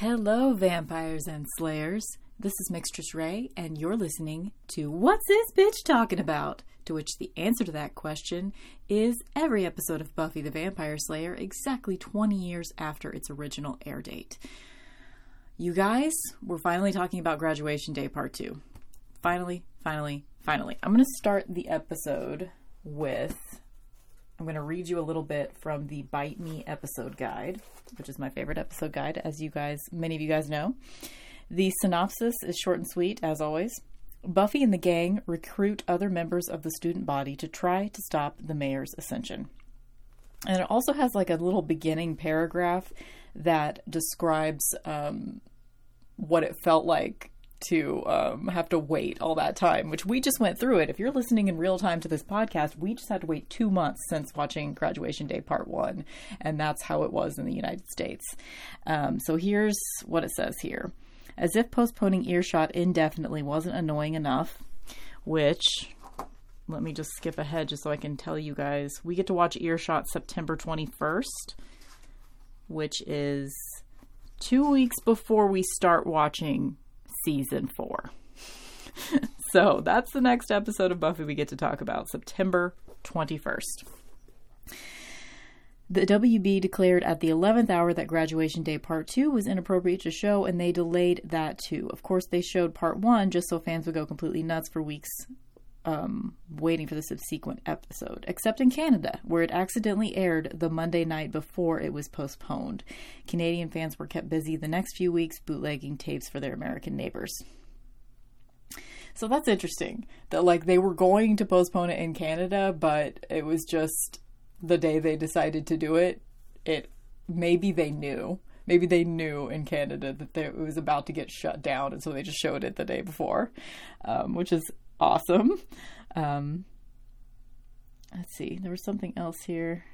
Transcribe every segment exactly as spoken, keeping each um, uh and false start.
Hello, vampires and slayers. This is Mixtress Ray, and you're listening to What's This Bitch Talking About? To which the answer to that question is every episode of Buffy the Vampire Slayer exactly twenty years after its original air date. You guys, we're finally talking about Graduation Day Part two. Finally, finally, finally. I'm going to start the episode with... I'm going to read you a little bit from the Bite Me episode guide, which is my favorite episode guide, as you guys, many of you guys know. The synopsis is short and sweet, as always. Buffy and the gang recruit other members of the student body to try to stop the mayor's ascension. And it also has like a little beginning paragraph that describes um, what it felt like to um, have to wait all that time, which we just went through it. If you're listening in real time to this podcast, we just had to wait two months since watching Graduation Day Part one, and that's how it was in the United States. Um, so here's what it says here. As if postponing Earshot indefinitely wasn't annoying enough, which, let me just skip ahead just so I can tell you guys, we get to watch Earshot September twenty-first, which is two weeks before we start watching Season four. So that's the next episode of Buffy we get to talk about, September twenty-first. The W B declared at the eleventh hour that Graduation Day Part two was inappropriate to show, and they delayed that too. Of course, they showed Part one just so fans would go completely nuts for weeks um, waiting for the subsequent episode, except in Canada, where it accidentally aired the Monday night before it was postponed. Canadian fans were kept busy the next few weeks bootlegging tapes for their American neighbors. So that's interesting that like they were going to postpone it in Canada, but it was just the day they decided to do it. It maybe they knew, maybe they knew in Canada that they, it was about to get shut down, and so they just showed it the day before, um, which is awesome. Um, let's see. There was something else here.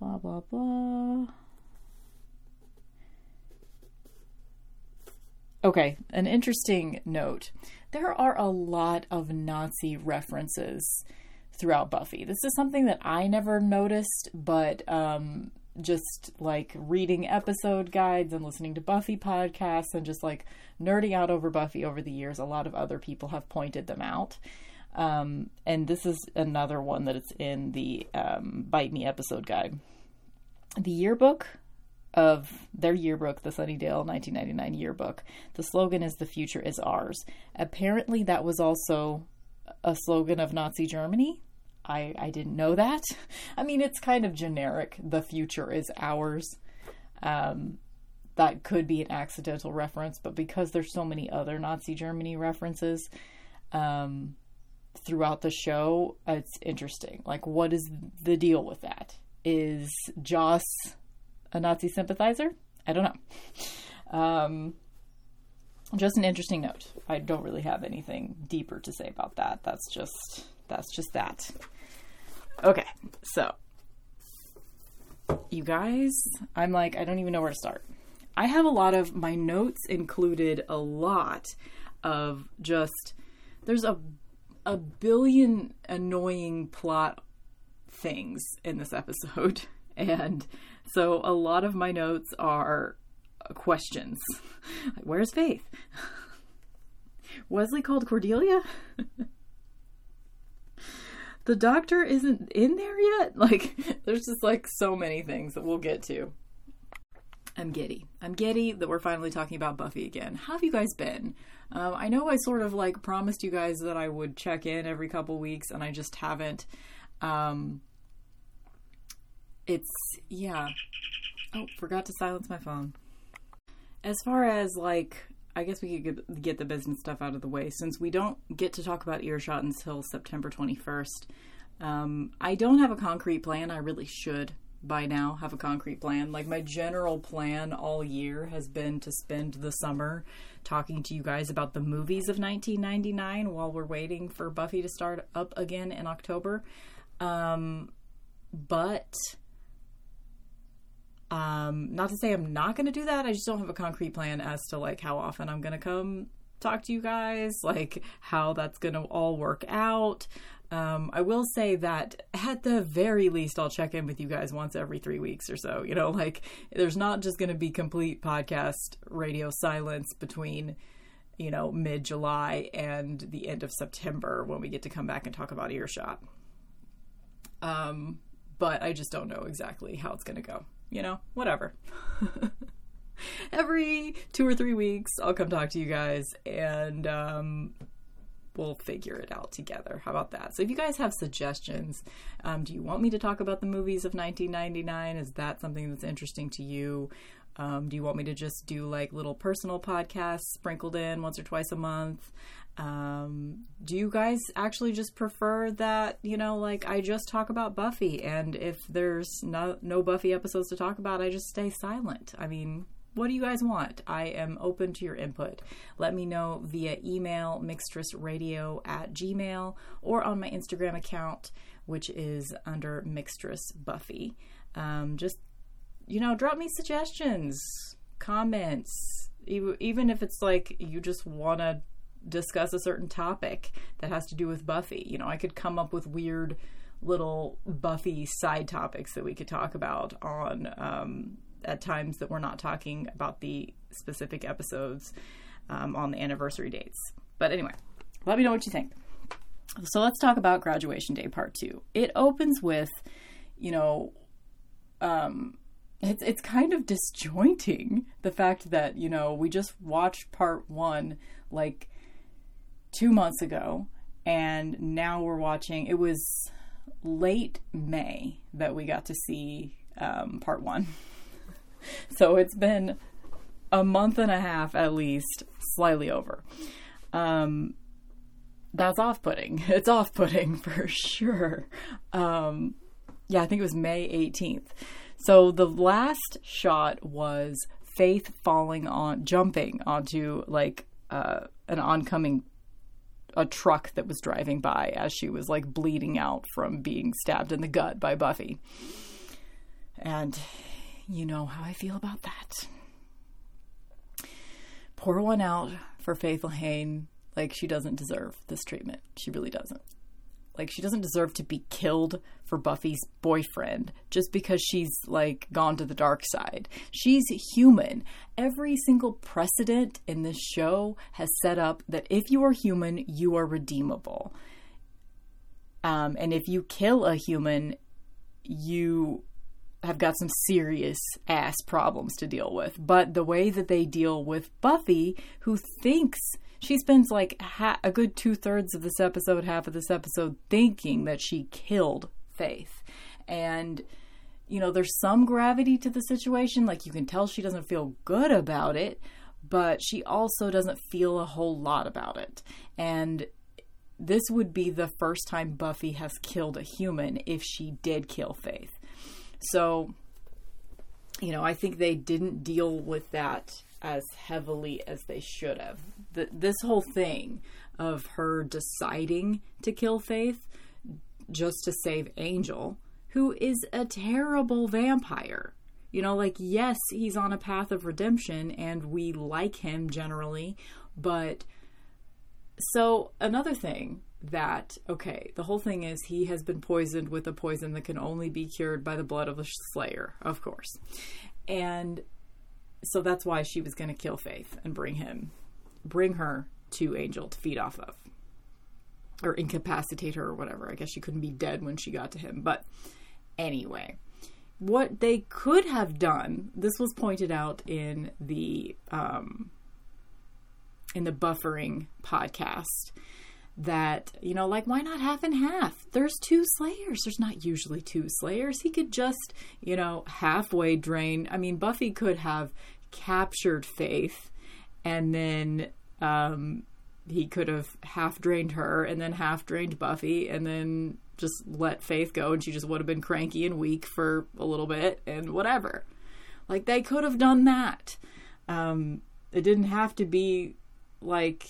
Blah, blah, blah. Okay. An interesting note. There are a lot of Nazi references throughout Buffy. This is something that I never noticed, but, um, just like reading episode guides and listening to Buffy podcasts and just like nerding out over Buffy over the years, a lot of other people have pointed them out. Um, and this is another one that it's in the um, Bite Me episode guide. The yearbook of their yearbook, the Sunnydale nineteen ninety-nine yearbook, the slogan is "The future is ours." Apparently that was also a slogan of Nazi Germany. I, I didn't know that. I mean, it's kind of generic. The future is ours. Um, that could be an accidental reference, but because there's so many other Nazi Germany references um, throughout the show, it's interesting. Like, what is the deal with that? Is Joss a Nazi sympathizer? I don't know. Um, just an interesting note. I don't really have anything deeper to say about that. That's just... That's just that. Okay, so you guys, I'm like, I don't even know where to start. I have a lot of, my notes included a lot of just, there's a, a billion annoying plot things in this episode. And so a lot of my notes are questions. Like, where's Faith? Wesley called Cordelia? The doctor isn't in there yet? Like, there's just, like, so many things that we'll get to. I'm giddy. I'm giddy that we're finally talking about Buffy again. How have you guys been? Um, I know I sort of, like, promised you guys that I would check in every couple weeks, and I just haven't. Um, it's, yeah. Oh, forgot to silence my phone. As far as, like... I guess we could get the business stuff out of the way since we don't get to talk about Earshot until September twenty-first. Um, I don't have a concrete plan. I really should by now have a concrete plan. Like my general plan all year has been to spend the summer talking to you guys about the movies of nineteen ninety-nine while we're waiting for Buffy to start up again in October. Um, but... Um, not to say I'm not going to do that. I just don't have a concrete plan as to like how often I'm going to come talk to you guys, like how that's going to all work out. Um, I will say that at the very least, I'll check in with you guys once every three weeks or so. You know, like, there's not just going to be complete podcast radio silence between, you know, mid-July and the end of September when we get to come back and talk about Earshot. Um, but I just don't know exactly how it's going to go. You know, whatever. Every two or three weeks, I'll come talk to you guys and, um, we'll figure it out together. How about that? So if you guys have suggestions, um, do you want me to talk about the movies of nineteen ninety-nine? Is that something that's interesting to you? Um, do you want me to just do like little personal podcasts sprinkled in once or twice a month? Um, do you guys actually just prefer that, you know, like I just talk about Buffy, and if there's no, no Buffy episodes to talk about, I just stay silent? I mean, what do you guys want? I am open to your input. Let me know via email, mixtress radio at gmail, or on my Instagram account, which is under Mixtress Buffy. Um, just, you know, drop me suggestions, comments, even if it's like you just want to discuss a certain topic that has to do with Buffy. You know, I could come up with weird little Buffy side topics that we could talk about on, um, at times that we're not talking about the specific episodes, um, on the anniversary dates. But anyway, let me know what you think. So let's talk about Graduation Day Part Two. It opens with, you know, um, it's, it's kind of disjointing, the fact that, you know, we just watched Part One like two months ago, and now we're watching, it was late May that we got to see, um, Part One. So it's been a month and a half, at least, slightly over. Um, that's off-putting. It's off-putting for sure. Um, yeah, I think it was May eighteenth. So the last shot was Faith falling on, jumping onto like uh, an oncoming, a truck that was driving by as she was like bleeding out from being stabbed in the gut by Buffy. And you know how I feel about that. Pour one out for Faith Lehane. Like, she doesn't deserve this treatment. She really doesn't. Like, she doesn't deserve to be killed for Buffy's boyfriend just because she's, like, gone to the dark side. She's human. Every single precedent in this show has set up that if you are human, you are redeemable. Um, and if you kill a human, you have got some serious ass problems to deal with. But the way that they deal with Buffy, who thinks, she spends like ha- a good two thirds of this episode, half of this episode, thinking that she killed Faith. And, you know, there's some gravity to the situation. Like, you can tell she doesn't feel good about it, but she also doesn't feel a whole lot about it. And this would be the first time Buffy has killed a human if she did kill Faith. So, you know, I think they didn't deal with that as heavily as they should have. The, this whole thing of her deciding to kill Faith just to save Angel, who is a terrible vampire. You know, like, yes, he's on a path of redemption and we like him generally, but so another thing that, okay, the whole thing is he has been poisoned with a poison that can only be cured by the blood of a slayer, of course. And so that's why she was going to kill Faith and bring him, bring her to Angel to feed off of, or incapacitate her or whatever. I guess she couldn't be dead when she got to him. But anyway, what they could have done, this was pointed out in the, um, in the Buffering podcast, that, you know, like, why not half and half? There's two slayers. There's not usually two slayers. He could just, you know, halfway drain. I mean, Buffy could have captured Faith and then, um, he could have half drained her and then half drained Buffy and then just let Faith go. And she just would have been cranky and weak for a little bit and whatever. Like, they could have done that. Um, it didn't have to be like,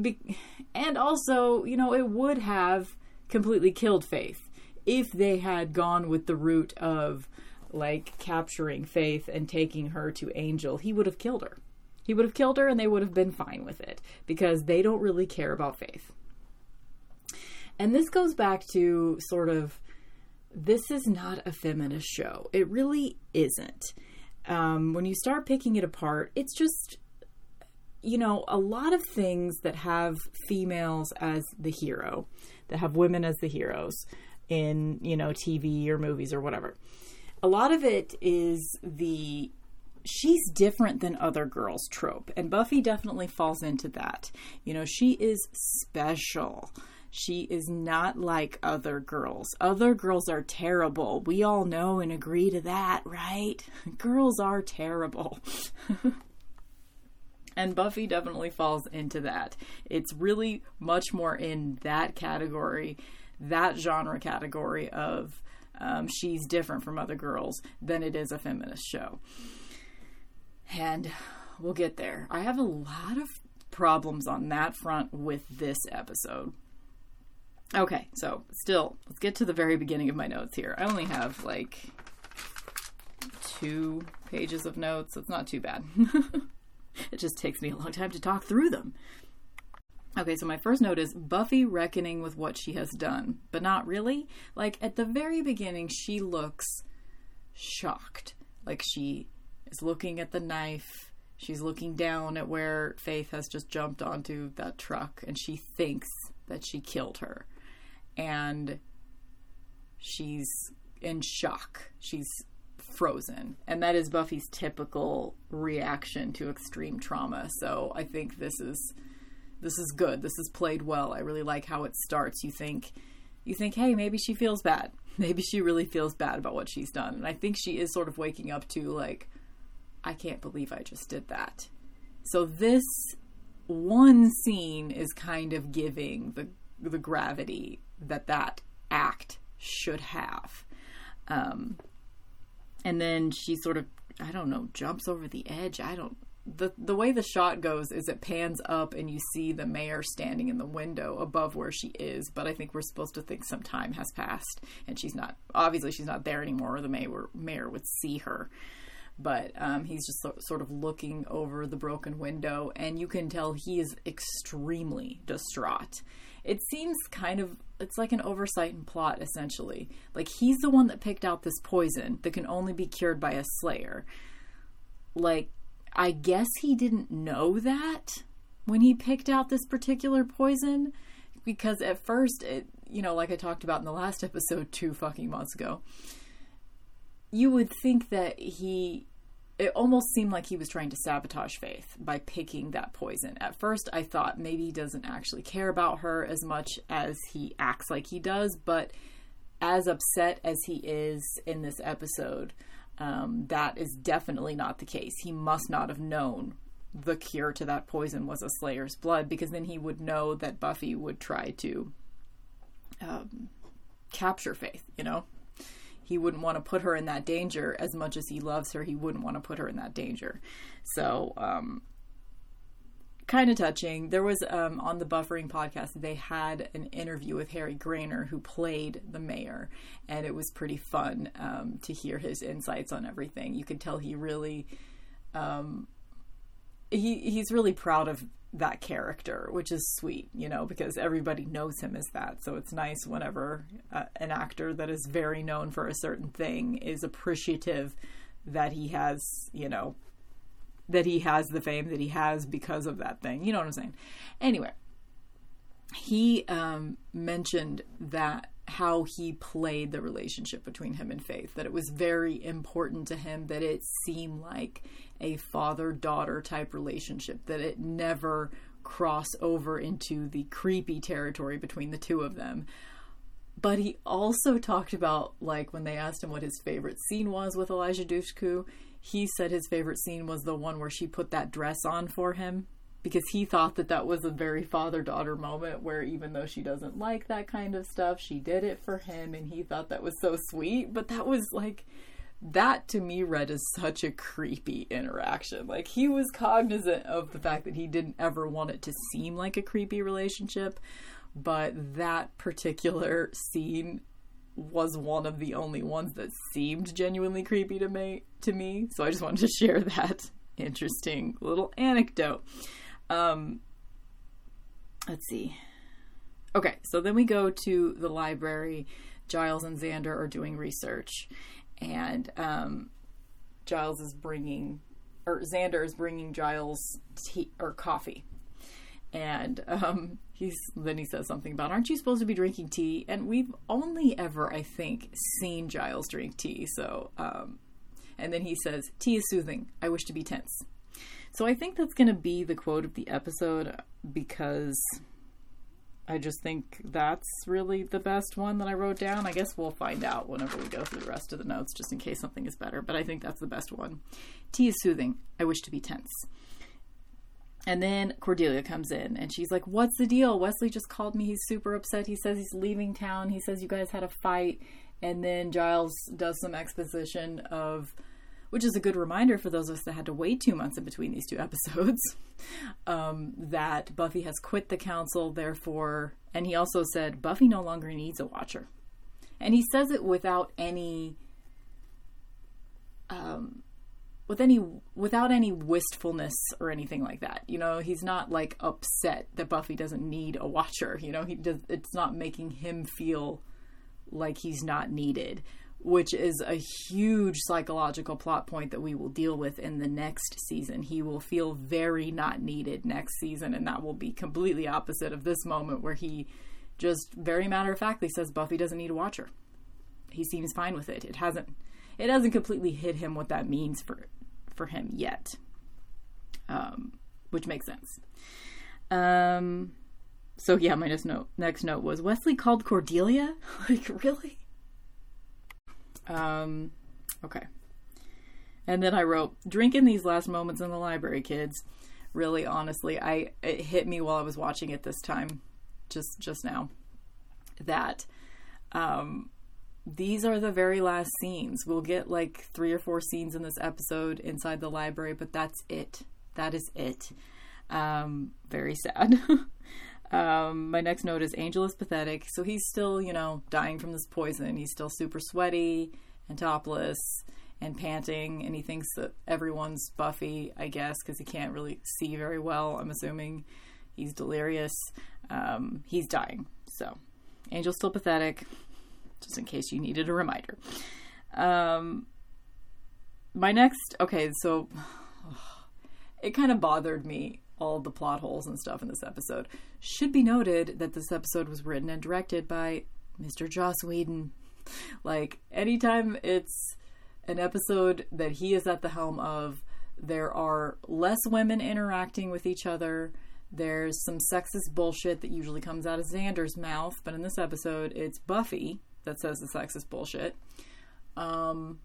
Be- and also, you know, it would have completely killed Faith if they had gone with the route of, like, capturing Faith and taking her to Angel. He would have killed her. He would have killed her and they would have been fine with it because they don't really care about Faith. And this goes back to sort of, this is not a feminist show. It really isn't. Um, when you start picking it apart, it's just, you know, a lot of things that have females as the hero, that have women as the heroes in, you know, T V or movies or whatever. A lot of it is the she's different than other girls trope. And Buffy definitely falls into that. You know, she is special. She is not like other girls. Other girls are terrible. We all know and agree to that, right? Girls are terrible. And Buffy definitely falls into that. It's really much more in that category, that genre category of um, she's different from other girls than it is a feminist show. And we'll get there. I have a lot of problems on that front with this episode. Okay, so still, let's get to the very beginning of my notes here. I only have like two pages of notes, so it's not too bad. It just takes me a long time to talk through them. Okay, so my first note is Buffy reckoning with what she has done, but not really. Like, at the very beginning, she looks shocked. Like, she is looking at the knife. She's looking down at where Faith has just jumped onto that truck, and she thinks that she killed her. And she's in shock. She's frozen. And that is Buffy's typical reaction to extreme trauma. So I think this is this is good. This is played well. I really like how it starts. You think you think, hey, maybe she feels bad. Maybe she really feels bad about what she's done. And I think she is sort of waking up to, like, I can't believe I just did that. So this one scene is kind of giving the the gravity that that act should have. Um, and then she sort of, I don't know, jumps over the edge. I don't, the, the way the shot goes is it pans up and you see the mayor standing in the window above where she is. But I think we're supposed to think some time has passed and she's not, obviously she's not there anymore, or the mayor, mayor would see her. But um, he's just so, sort of looking over the broken window, and you can tell he is extremely distraught. It seems kind of, it's like an oversight in plot, essentially. Like, he's the one that picked out this poison that can only be cured by a slayer. Like, I guess he didn't know that when he picked out this particular poison, because at first, it, you know, like I talked about in the last episode two fucking months ago, you would think that he, it almost seemed like he was trying to sabotage Faith by picking that poison. At first, I thought maybe he doesn't actually care about her as much as he acts like he does, but as upset as he is in this episode, um, that is definitely not the case. He must not have known the cure to that poison was a slayer's blood, because then he would know that Buffy would try to um, capture Faith, you know? He wouldn't want to put her in that danger. As much as he loves her, he wouldn't want to put her in that danger. So, um, kind of touching. There was, um, on the Buffering podcast, they had an interview with Harry Groaner, who played the mayor. And it was pretty fun, um, to hear his insights on everything. You could tell he really, um, he, he's really proud of that character, which is sweet, you know, because everybody knows him as that. So it's nice whenever uh, an actor that is very known for a certain thing is appreciative that he has, you know, that he has the fame that he has because of that thing. You know what I'm saying? Anyway, he um, mentioned that how he played the relationship between him and Faith, that it was very important to him, that it seemed like a father-daughter type relationship, that it never cross over into the creepy territory between the two of them. But he also talked about, like, when they asked him what his favorite scene was with Elijah Dushku, he said his favorite scene was the one where she put that dress on for him, because he thought that that was a very father-daughter moment where, even though she doesn't like that kind of stuff, she did it for him, and he thought that was so sweet. But that was like, that to me read as such a creepy interaction. Like, he was cognizant of the fact that he didn't ever want it to seem like a creepy relationship, but that particular scene was one of the only ones that seemed genuinely creepy to me. To me. So I just wanted to share that interesting little anecdote. Um, let's see. Okay, so then we go to the library. Giles and Xander are doing research, and um, Giles is bringing, or Xander is bringing Giles tea or coffee, and um, he's then he says something about, "Aren't you supposed to be drinking tea?" And we've only ever, I think, seen Giles drink tea. So, um, and then he says, "Tea is soothing. I wish to be tense." So I think that's going to be the quote of the episode, because I just think that's really the best one that I wrote down. I guess we'll find out whenever we go through the rest of the notes, just in case something is better. But I think that's the best one. Tea is soothing. I wish to be tense. And then Cordelia comes in and she's like, "What's the deal? Wesley just called me. He's super upset. He says he's leaving town. He says you guys had a fight." And then Giles does some exposition of, which is a good reminder for those of us that had to wait two months in between these two episodes, um, that Buffy has quit the council, therefore, and he also said, Buffy no longer needs a watcher. And he says it without any, um, with any, without any wistfulness or anything like that. You know, he's not like upset that Buffy doesn't need a watcher. You know, he does, it's not making him feel like he's not needed, which is a huge psychological plot point that we will deal with in the next season. He will feel very not needed next season, and that will be completely opposite of this moment where he just very matter-of-factly says Buffy doesn't need a watcher. He seems fine with it. It hasn't it hasn't completely hit him what that means for for him yet, um, which makes sense. Um, so yeah, my next note, next note was, Wesley called Cordelia? Like, really? Um, okay. And then I wrote, drink in these last moments in the library, kids. Really, honestly, I, it hit me while I was watching it this time, just, just now, that, um, these are the very last scenes. We'll get like three or four scenes in this episode inside the library, but that's it. That is it. Um, very sad. Um, my next note is, Angel is pathetic. So he's still, you know, dying from this poison. He's still super sweaty and topless and panting. And he thinks that everyone's Buffy, I guess, because he can't really see very well. I'm assuming he's delirious. Um, he's dying. So Angel's still pathetic, just in case you needed a reminder. Um, my next, okay, so it kind of bothered me, all the plot holes and stuff in this episode. Should be noted that this episode was written and directed by Mister Joss Whedon. Like, anytime it's an episode that he is at the helm of, there are less women interacting with each other. There's some sexist bullshit that usually comes out of Xander's mouth, but in this episode, it's Buffy that says the sexist bullshit. Um,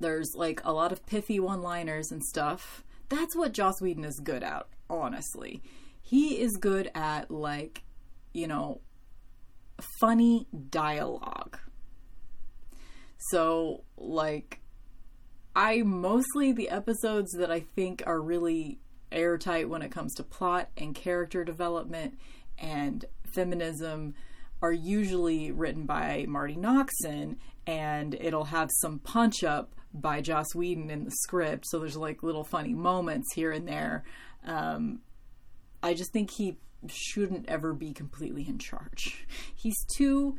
there's, like, a lot of pithy one-liners and stuff. That's what Joss Whedon is good at, honestly. He is good at, like, you know, funny dialogue. So, like, I mostly, the episodes that I think are really airtight when it comes to plot and character development and feminism are usually written by Marty Noxon, and it'll have some punch-up by Joss Whedon in the script. So there's like little funny moments here and there. Um, I just think he shouldn't ever be completely in charge. He's too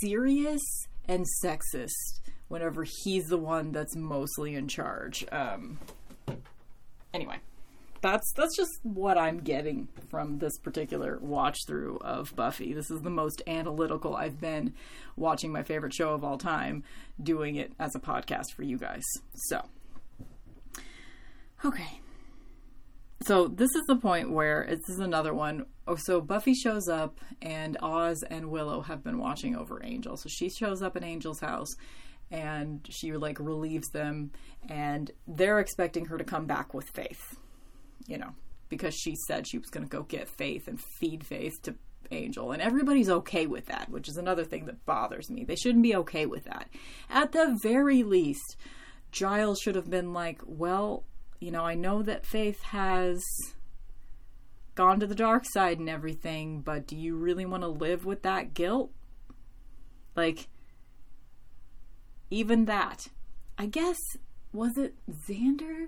serious and sexist whenever he's the one that's mostly in charge. Um, anyway, that's, that's just what I'm getting from this particular watch through of Buffy. This is the most analytical I've been watching my favorite show of all time, doing it as a podcast for you guys. So, okay. So this is the point where, this is another one. Oh, so Buffy shows up, and Oz and Willow have been watching over Angel. So she shows up at Angel's house, and she like relieves them, and they're expecting her to come back with Faith. You know, because she said she was going to go get Faith and feed Faith to Angel. And everybody's okay with that, which is another thing that bothers me. They shouldn't be okay with that. At the very least, Giles should have been like, well, you know, I know that Faith has gone to the dark side and everything, but do you really want to live with that guilt? Like, even that. I guess, was it Xander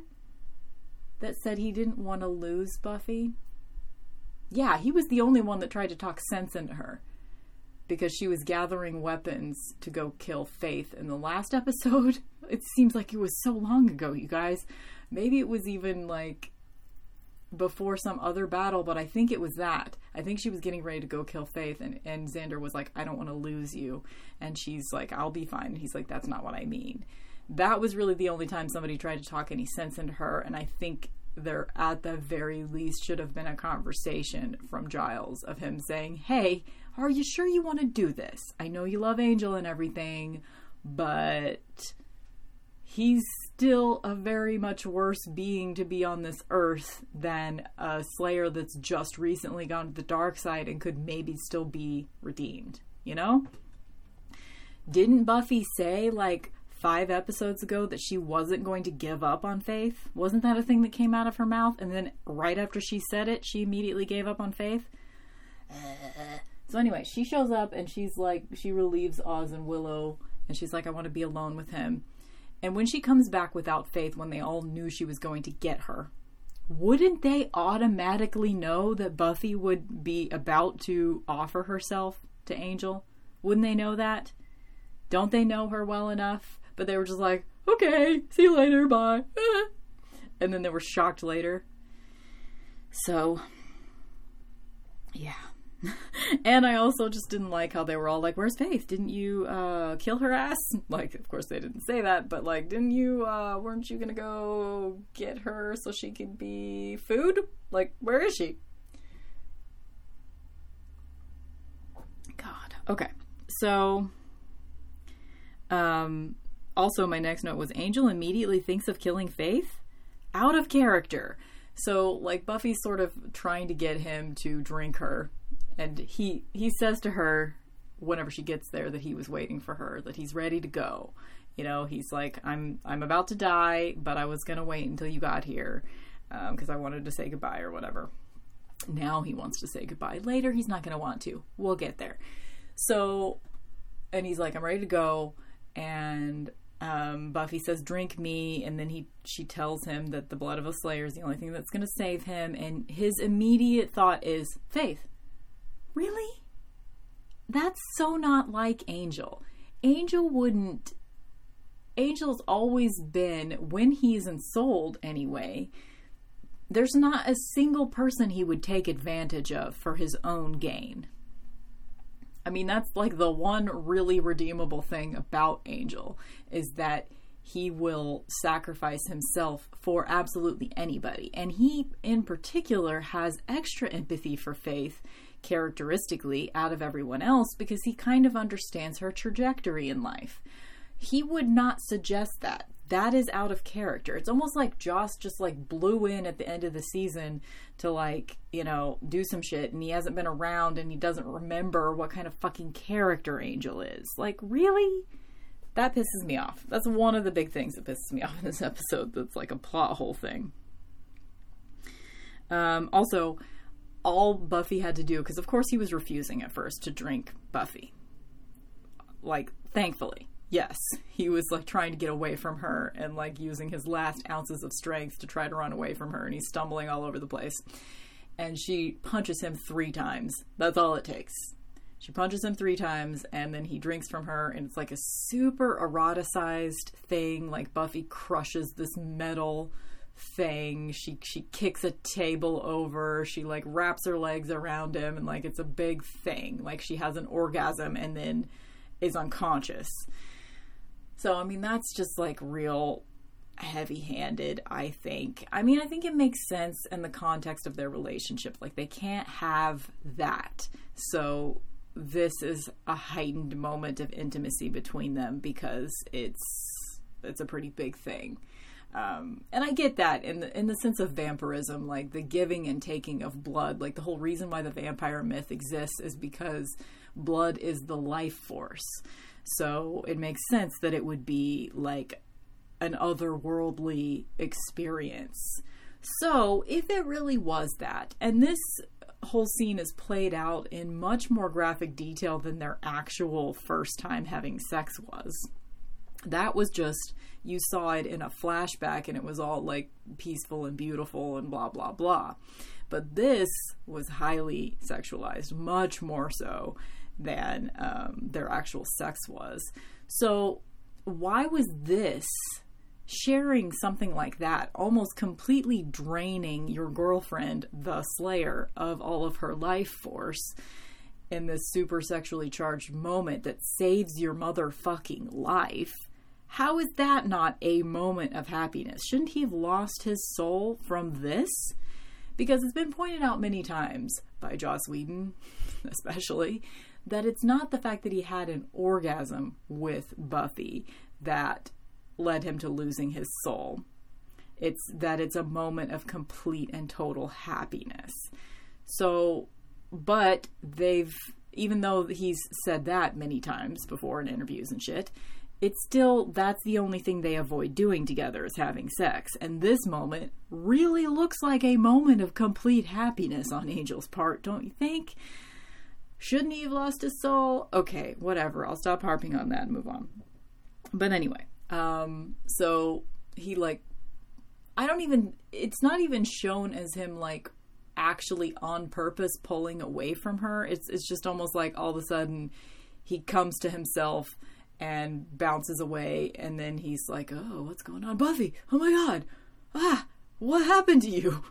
that said he didn't want to lose Buffy? Yeah, he was the only one that tried to talk sense into her, because she was gathering weapons to go kill Faith in the last episode. It seems like it was so long ago, you guys. Maybe it was even like before some other battle, but I think it was that. I think she was getting ready to go kill Faith, and, and Xander was like, I don't want to lose you. And she's like, I'll be fine. And he's like, that's not what I mean. That was really the only time somebody tried to talk any sense into her, and I think there at the very least should have been a conversation from Giles of him saying, hey, are you sure you want to do this? I know you love Angel and everything, but he's still a very much worse being to be on this earth than a Slayer that's just recently gone to the dark side and could maybe still be redeemed, you know? Didn't Buffy say, like, five episodes ago that she wasn't going to give up on Faith? Wasn't that a thing that came out of her mouth? And then right after she said it, she immediately gave up on Faith? Uh... So anyway, she shows up and she's like, she relieves Oz and Willow, and she's like, I want to be alone with him. And when she comes back without Faith, when they all knew she was going to get her, wouldn't they automatically know that Buffy would be about to offer herself to Angel? Wouldn't they know that? Don't they know her well enough? But they were just like, okay, see you later, bye. And then they were shocked later. So, yeah. And I also just didn't like how they were all like, where's Faith? Didn't you uh, kill her ass? Like, of course they didn't say that, but like, didn't you, uh, weren't you going to go get her so she could be food? Like, where is she? God. Okay. So, um, also my next note was, Angel immediately thinks of killing Faith? Out of character. So, like, Buffy's sort of trying to get him to drink her. And he, he says to her, whenever she gets there, that he was waiting for her, that he's ready to go. You know, he's like, I'm I'm about to die, but I was going to wait until you got here because um, I wanted to say goodbye or whatever. Now he wants to say goodbye. Later, he's not going to want to. We'll get there. So, and he's like, I'm ready to go. And um, Buffy says, drink me. And then he she tells him that the blood of a Slayer is the only thing that's going to save him. And his immediate thought is, Faith. Really? That's so not like Angel. Angel wouldn't... Angel's always been, when he's ensouled anyway, there's not a single person he would take advantage of for his own gain. I mean, that's like the one really redeemable thing about Angel, is that he will sacrifice himself for absolutely anybody. And he, in particular, has extra empathy for Faith, characteristically, out of everyone else, because he kind of understands her trajectory in life. He would not suggest that. That is out of character. It's almost like Joss just like blew in at the end of the season to like, you know, do some shit, and he hasn't been around and he doesn't remember what kind of fucking character Angel is. Like, really? That pisses me off. That's one of the big things that pisses me off in this episode, that's like a plot hole thing. Um, also, all Buffy had to do, because of course he was refusing at first to drink Buffy. Like, thankfully, yes. He was like trying to get away from her and like using his last ounces of strength to try to run away from her, and he's stumbling all over the place. And she punches him three times. That's all it takes. She punches him three times, and then he drinks from her, and it's like a super eroticized thing. Like, Buffy crushes this metal thing, she she kicks a table over, she like wraps her legs around him, and like it's a big thing, like she has an orgasm and then is unconscious. So I mean, that's just like real heavy-handed. I think I mean I think it makes sense in the context of their relationship, like they can't have that, so this is a heightened moment of intimacy between them because it's it's a pretty big thing. Um, and I get that in the, in the sense of vampirism, like the giving and taking of blood, like the whole reason why the vampire myth exists is because blood is the life force. So it makes sense that it would be like an otherworldly experience. So if it really was that, and this whole scene is played out in much more graphic detail than their actual first time having sex was, that was just you saw it in a flashback and it was all like peaceful and beautiful and blah, blah, blah. But this was highly sexualized, much more so than um, their actual sex was. So why was this sharing something like that, almost completely draining your girlfriend, the Slayer, of all of her life force in this super sexually charged moment that saves your motherfucking life? How is that not a moment of happiness? Shouldn't he have lost his soul from this? Because it's been pointed out many times by Joss Whedon, especially, that it's not the fact that he had an orgasm with Buffy that led him to losing his soul. It's that it's a moment of complete and total happiness. So, but they've, even though he's said that many times before in interviews and shit, it's still, that's the only thing they avoid doing together is having sex. And this moment really looks like a moment of complete happiness on Angel's part, don't you think? Shouldn't he have lost his soul? Okay, whatever. I'll stop harping on that and move on. But anyway, um, so he like, I don't even, it's not even shown as him like actually on purpose pulling away from her. It's, it's just almost like all of a sudden he comes to himself and bounces away, and then he's like, oh, what's going on, Buffy? Oh my God. Ah, what happened to you?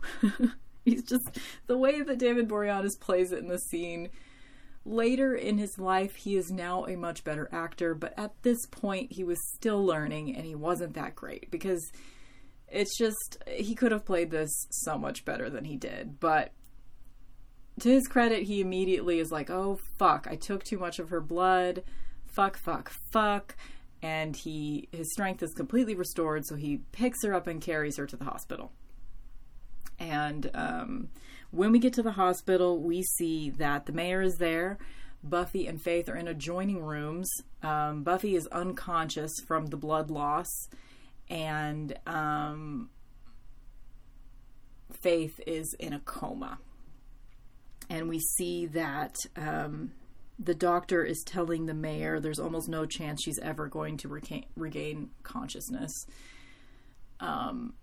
He's just, the way that David Boreanaz plays it in the scene, later in his life, he is now a much better actor, but at this point, he was still learning, and he wasn't that great, because it's just, he could have played this so much better than he did, but to his credit, he immediately is like, oh, fuck, I took too much of her blood, fuck, fuck, fuck, and he his strength is completely restored, so he picks her up and carries her to the hospital. And um, when we get to the hospital, we see that the mayor is there. Buffy and Faith are in adjoining rooms. Um, Buffy is unconscious from the blood loss, and um, Faith is in a coma. And we see that um, the doctor is telling the mayor there's almost no chance she's ever going to reca- regain consciousness. Um...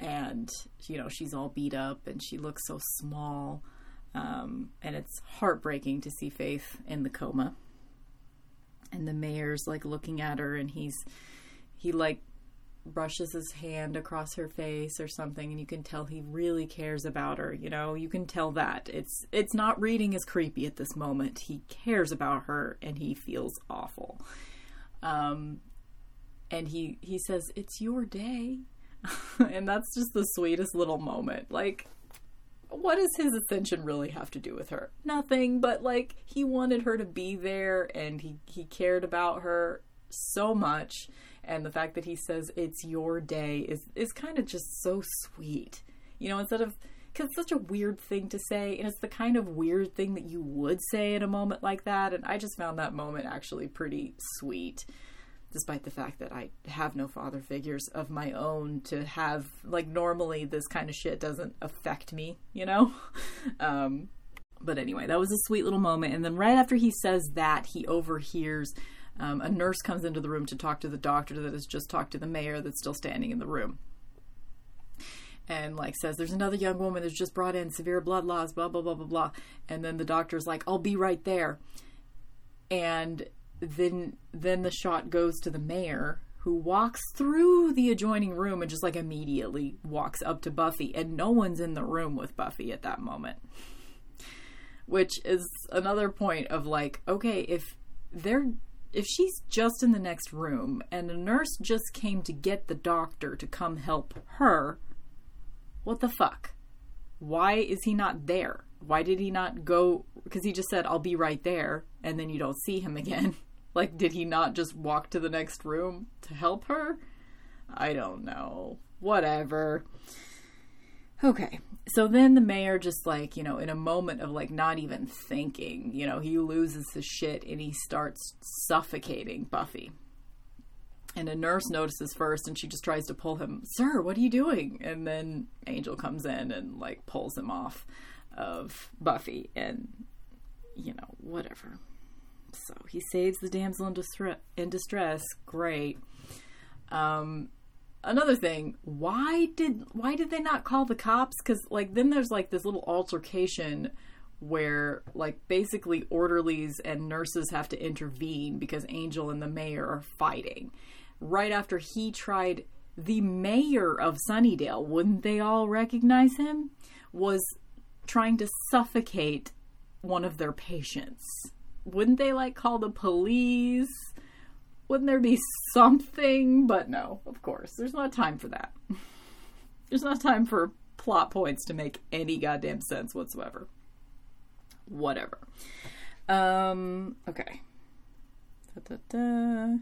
And, you know, she's all beat up and she looks so small. Um, and it's heartbreaking to see Faith in the coma. And the mayor's like looking at her and he's, he like brushes his hand across her face or something. And you can tell he really cares about her. You know, you can tell that it's, it's not reading as creepy at this moment. He cares about her and he feels awful. Um, and he, he says, it's your day. And that's just the sweetest little moment. Like, what does his ascension really have to do with her? Nothing, but like, he wanted her to be there and he, he cared about her so much. And the fact that he says it's your day is, is kind of just so sweet. You know, instead of, because it's such a weird thing to say. And it's the kind of weird thing that you would say in a moment like that. And I just found that moment actually pretty sweet. Despite the fact that I have no father figures of my own to have, like, normally this kind of shit doesn't affect me, you know? Um, but anyway, that was a sweet little moment. And then right after he says that, he overhears um, a nurse comes into the room to talk to the doctor that has just talked to the mayor that's still standing in the room. And, like, says, there's another young woman that's just brought in, severe blood loss, blah, blah, blah, blah, blah. And then the doctor's like, I'll be right there. And then then the shot goes to the mayor, who walks through the adjoining room and just like immediately walks up to Buffy, and no one's in the room with Buffy at that moment, which is another point of like, okay, if they're if she's just in the next room and a nurse just came to get the doctor to come help her, what the fuck? Why is he not there? Why did he not go? Because he just said, I'll be right there, and then you don't see him again. Like, did he not just walk to the next room to help her? I don't know. Whatever. Okay. So then the mayor just, like, you know, in a moment of, like, not even thinking, you know, he loses his shit and he starts suffocating Buffy. And a nurse notices first and she just tries to pull him. Sir, what are you doing? And then Angel comes in and, like, pulls him off of Buffy and, you know, whatever. So he saves the damsel in, distra- in distress. Great. Um, another thing, why did why did they not call the cops? Because like then there's like this little altercation where like basically orderlies and nurses have to intervene because Angel and the mayor are fighting. Right after he tried, the mayor of Sunnydale, wouldn't they all recognize him, was trying to suffocate one of their patients. Wouldn't they like call the police? Wouldn't there be something? But no, of course. There's not time for that. There's not time for plot points to make any goddamn sense whatsoever. Whatever. Um, okay. Da, da, da.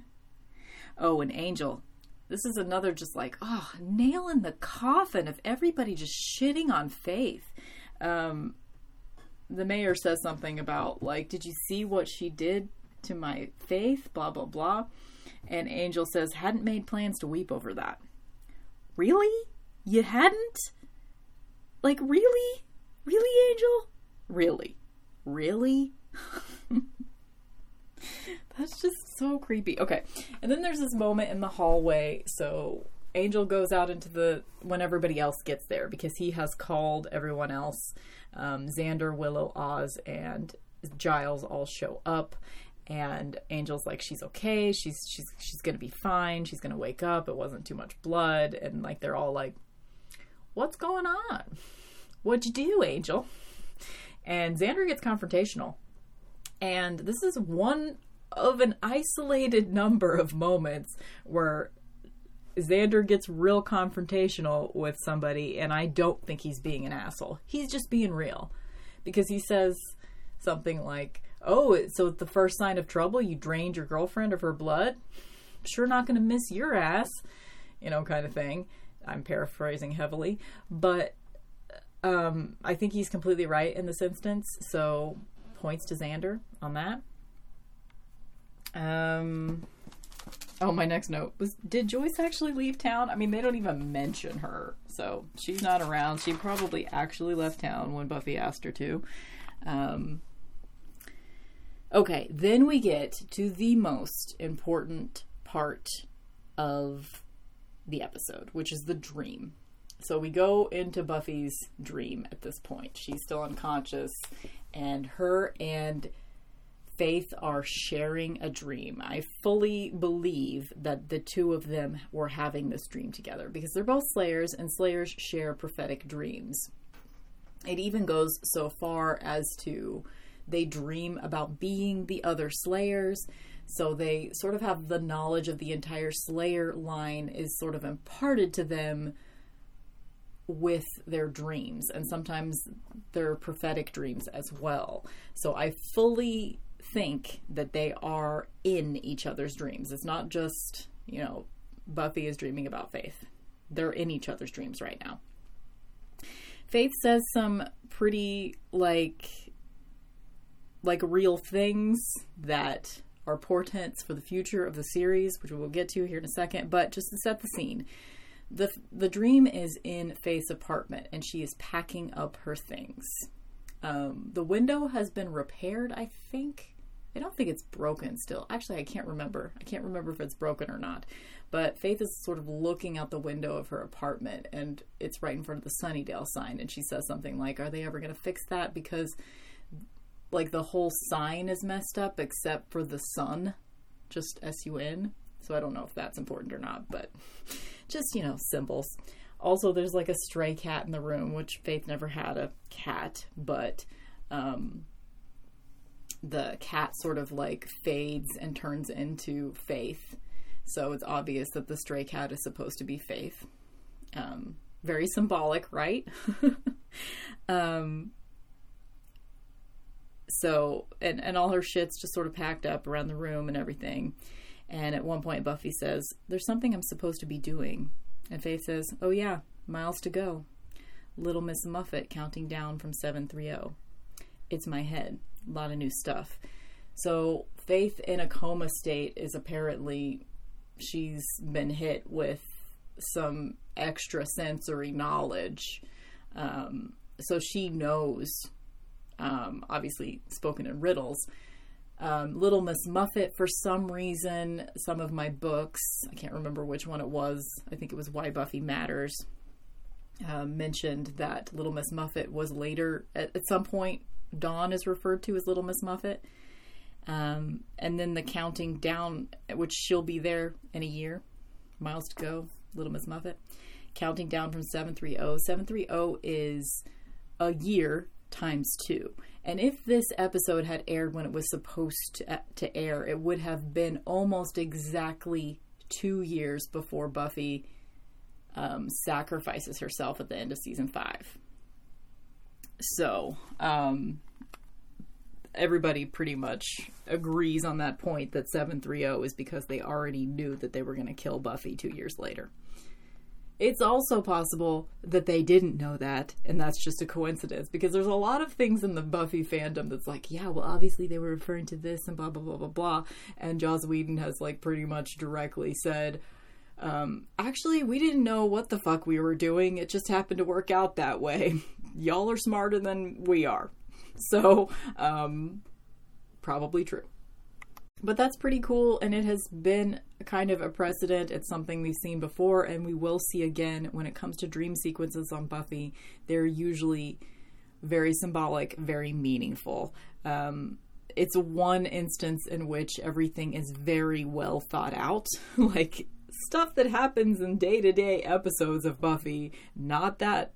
Oh, and Angel. This is another just like, oh, nail in the coffin of everybody just shitting on Faith. Um, the mayor says something about, like, did you see what she did to my Faith? Blah, blah, blah. And Angel says, hadn't made plans to weep over that. Really? You hadn't? Like, really? Really, Angel? Really? Really? That's just so creepy. Okay. And then there's this moment in the hallway. So Angel goes out into the, when everybody else gets there, because he has called everyone else. Um, Xander, Willow, Oz, and Giles all show up, and Angel's like, she's okay. She's, she's, she's going to be fine. She's going to wake up. It wasn't too much blood. And like, they're all like, what's going on? What'd you do, Angel? And Xander gets confrontational. And this is one of an isolated number of moments where Xander gets real confrontational with somebody, and I don't think he's being an asshole. He's just being real, because he says something like, oh, so at the first sign of trouble, you drained your girlfriend of her blood? Sure not going to miss your ass, you know, kind of thing. I'm paraphrasing heavily, but um, I think he's completely right in this instance, so points to Xander on that. Um, oh, my next note was, did Joyce actually leave town? I mean, they don't even mention her, so she's not around. She probably actually left town when Buffy asked her to. Um, okay, then we get to the most important part of the episode, which is the dream. So we go into Buffy's dream at this point. She's still unconscious, and her and Faith are sharing a dream. I fully believe that the two of them were having this dream together, because they're both Slayers, and Slayers share prophetic dreams. It even goes so far as to they dream about being the other Slayers, so they sort of have the knowledge of the entire Slayer line is sort of imparted to them with their dreams, and sometimes their prophetic dreams as well. So I fully think that they are in each other's dreams. It's not just, you know, Buffy is dreaming about Faith. They're in each other's dreams right now. Faith says some pretty, like, like real things that are portents for the future of the series, which we'll get to here in a second, but just to set the scene. The the dream is in Faith's apartment, and she is packing up her things. Um, the window has been repaired, I think. I don't think it's broken still. Actually, I can't remember. I can't remember if it's broken or not. But Faith is sort of looking out the window of her apartment, and it's right in front of the Sunnydale sign, and she says something like, are they ever going to fix that? Because, like, the whole sign is messed up except for the sun, just S U N. So I don't know if that's important or not, but just, you know, symbols. Also, there's like a stray cat in the room, which Faith never had a cat, but um, the cat sort of like fades and turns into Faith. So it's obvious that the stray cat is supposed to be Faith. Um, very symbolic, right? um, so, and, and all her shit's just sort of packed up around the room and everything. And at one point, Buffy says, there's something I'm supposed to be doing. And Faith says, oh yeah, miles to go. Little Miss Muffet counting down from seven three oh. It's my head. A lot of new stuff. So Faith in a coma state is apparently, she's been hit with some extra sensory knowledge. Um, so she knows, um, obviously spoken in riddles, Um, Little Miss Muffet, for some reason, some of my books, I can't remember which one it was, I think it was Why Buffy Matters, uh, mentioned that Little Miss Muffet was later, at, at some point, Dawn is referred to as Little Miss Muffet. Um, and then the counting down, which she'll be there in a year, miles to go, Little Miss Muffet, counting down from seven thirty. seven thirty is a year times two. And if this episode had aired when it was supposed to, uh, to air, it would have been almost exactly two years before Buffy um, sacrifices herself at the end of season five. So, um, everybody pretty much agrees on that point, that seven thirty is because they already knew that they were going to kill Buffy two years later. It's also possible that they didn't know that, and that's just a coincidence, because there's a lot of things in the Buffy fandom that's like, yeah, well, obviously they were referring to this and blah, blah, blah, blah, blah. And Joss Whedon has, like, pretty much directly said, um, actually, we didn't know what the fuck we were doing. It just happened to work out that way. Y'all are smarter than we are. So, um, probably true. But that's pretty cool, and it has been kind of a precedent. It's something we've seen before, and we will see again. When it comes to dream sequences on Buffy, they're usually very symbolic, very meaningful. Um, it's one instance in which everything is very well thought out. Like, stuff that happens in day-to-day episodes of Buffy, not that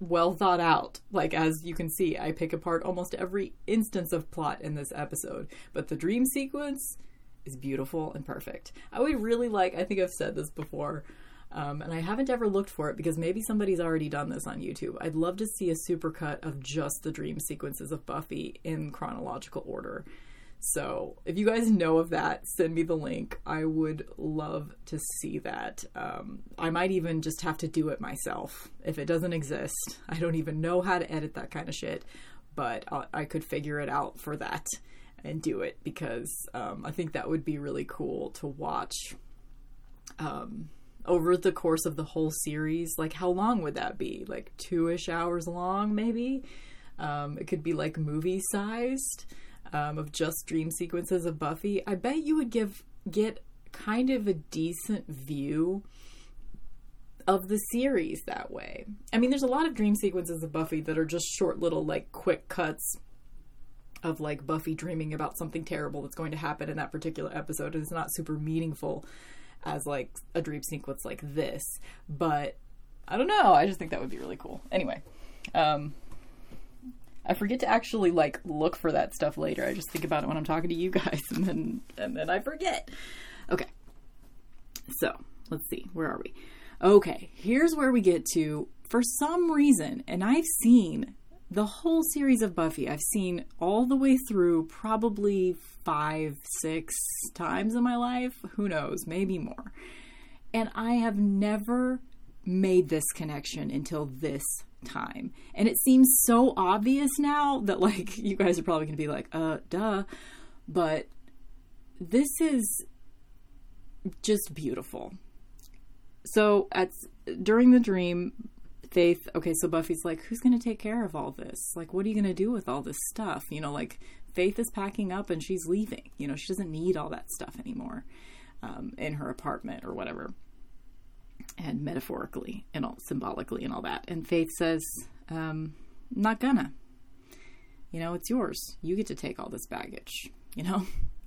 well thought out. Like, as you can see, I pick apart almost every instance of plot in this episode, but the dream sequence is beautiful and perfect. I would really like, I think I've said this before, um, and I haven't ever looked for it because maybe somebody's already done this on YouTube. I'd love to see a supercut of just the dream sequences of Buffy in chronological order. So if you guys know of that, send me the link. I would love to see that. Um, I might even just have to do it myself if it doesn't exist. I don't even know how to edit that kind of shit, but I'll, I could figure it out for that and do it, because um, I think that would be really cool to watch um, over the course of the whole series. Like, how long would that be? Like two-ish hours long, maybe? Um, it could be like movie-sized. Um, of just dream sequences of Buffy, I bet you would give get kind of a decent view of the series that way. I mean, there's a lot of dream sequences of Buffy that are just short little, like, quick cuts of, like, Buffy dreaming about something terrible that's going to happen in that particular episode, and it's not super meaningful as, like, a dream sequence like this. But I don't know, I just think that would be really cool. Anyway, um I forget to actually, like, look for that stuff later. I just think about it when I'm talking to you guys, and then and then I forget. Okay. So, let's see. Where are we? Okay. Here's where we get to, for some reason, and I've seen the whole series of Buffy. I've seen all the way through probably five, six times in my life. Who knows? Maybe more. And I have never made this connection until this time, and it seems so obvious now that, like, you guys are probably gonna be like, uh duh, but this is just beautiful. So at during the dream, Faith, okay, so Buffy's like, who's gonna take care of all this? Like, what are you gonna do with all this stuff? You know, like, Faith is packing up and she's leaving. You know, she doesn't need all that stuff anymore um in her apartment or whatever, and metaphorically and all symbolically and all that. And Faith says, um, not gonna, you know, it's yours. You get to take all this baggage. You know,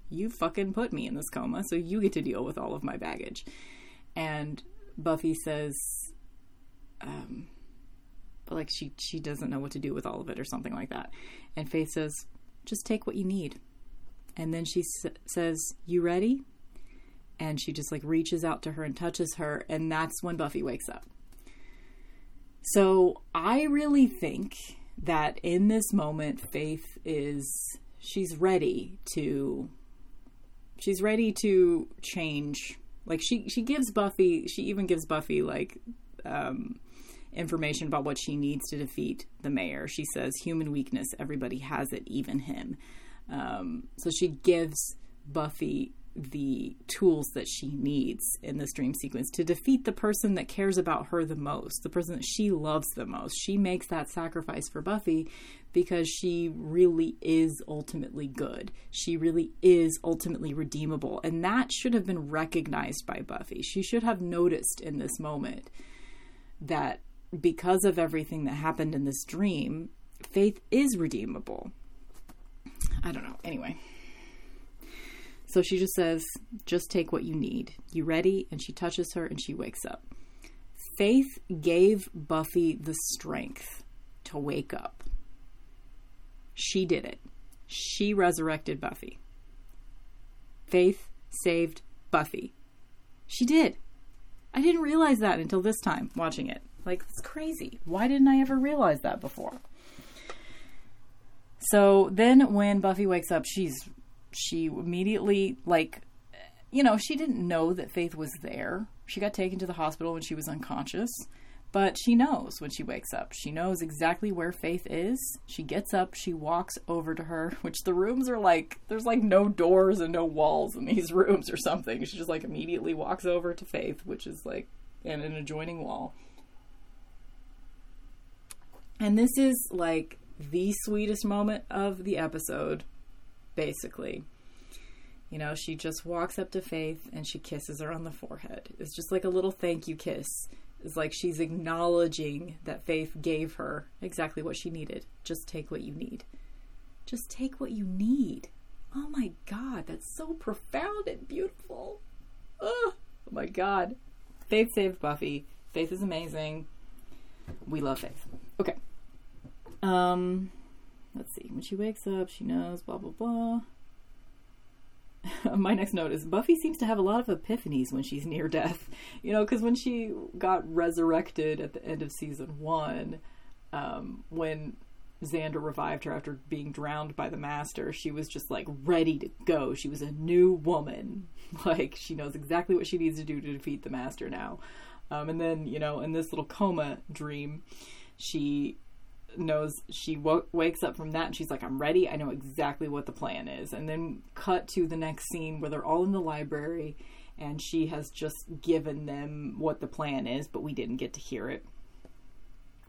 you fucking put me in this coma, so you get to deal with all of my baggage. And Buffy says, um, like she, she doesn't know what to do with all of it or something like that. And Faith says, just take what you need. And then she s- says, you ready? And she just, like, reaches out to her and touches her. And that's when Buffy wakes up. So I really think that in this moment, Faith is, she's ready to, she's ready to change. Like, she, she gives Buffy, she even gives Buffy, like, um, information about what she needs to defeat the mayor. She says, human weakness, everybody has it, even him. Um, so she gives Buffy the tools that she needs in this dream sequence to defeat the person that cares about her the most, the person that she loves the most. She makes that sacrifice for Buffy because she really is ultimately good. She really is ultimately redeemable. And that should have been recognized by Buffy. She should have noticed in this moment that because of everything that happened in this dream, Faith is redeemable. I don't know. Anyway. So she just says, just take what you need. You ready? And she touches her and she wakes up. Faith gave Buffy the strength to wake up. She did it. She resurrected Buffy. Faith saved Buffy. She did. I didn't realize that until this time watching it. Like, it's crazy. Why didn't I ever realize that before? So then when Buffy wakes up, she's... She immediately, like, you know, she didn't know that Faith was there. She got taken to the hospital when she was unconscious, but she knows when she wakes up. She knows exactly where Faith is. She gets up, she walks over to her, which the rooms are like, there's like no doors and no walls in these rooms or something. She just like immediately walks over to Faith, which is like in an adjoining wall. And this is like the sweetest moment of the episode. Basically, you know, she just walks up to Faith and she kisses her on the forehead. It's just like a little thank you kiss. It's like she's acknowledging that Faith gave her exactly what she needed. Just take what you need. Just take what you need. Oh my God, that's so profound and beautiful. Oh, oh my God. Faith saved Buffy. Faith is amazing. We love Faith. Okay. Um... Let's see. When she wakes up, she knows, blah, blah, blah. My next note is, Buffy seems to have a lot of epiphanies when she's near death. You know, because when she got resurrected at the end of season one, um, when Xander revived her after being drowned by the master, she was just, like, ready to go. She was a new woman. Like, she knows exactly what she needs to do to defeat the master now. Um, and then, you know, in this little coma dream, she... knows she w- wakes up from that and she's like, I'm ready. I know exactly what the plan is. And then cut to the next scene where they're all in the library and she has just given them what the plan is, but we didn't get to hear it.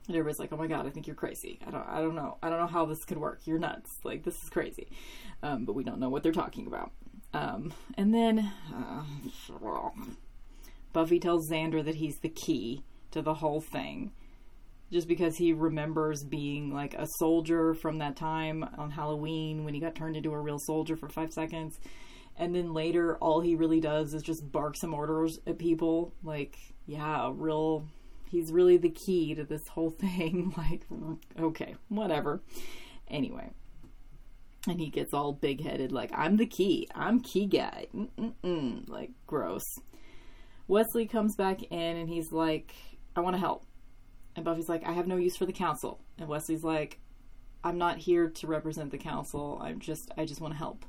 And everybody's like, oh my God, I think you're crazy. I don't, I don't know. I don't know how this could work. You're nuts. Like, this is crazy. Um, but we don't know what they're talking about. Um, and then, uh, Buffy tells Xander that he's the key to the whole thing. Just because he remembers being, like, a soldier from that time on Halloween when he got turned into a real soldier for five seconds. And then later, all he really does is just bark some orders at people. Like, yeah, real... He's really the key to this whole thing. Like, okay, whatever. Anyway. And he gets all big-headed, like, I'm the key. I'm key guy. Mm-mm-mm. Like, gross. Wesley comes back in, and he's like, I want to help. And Buffy's like, I have no use for the council. And Wesley's like, I'm not here to represent the council. I'm just, I just want to help.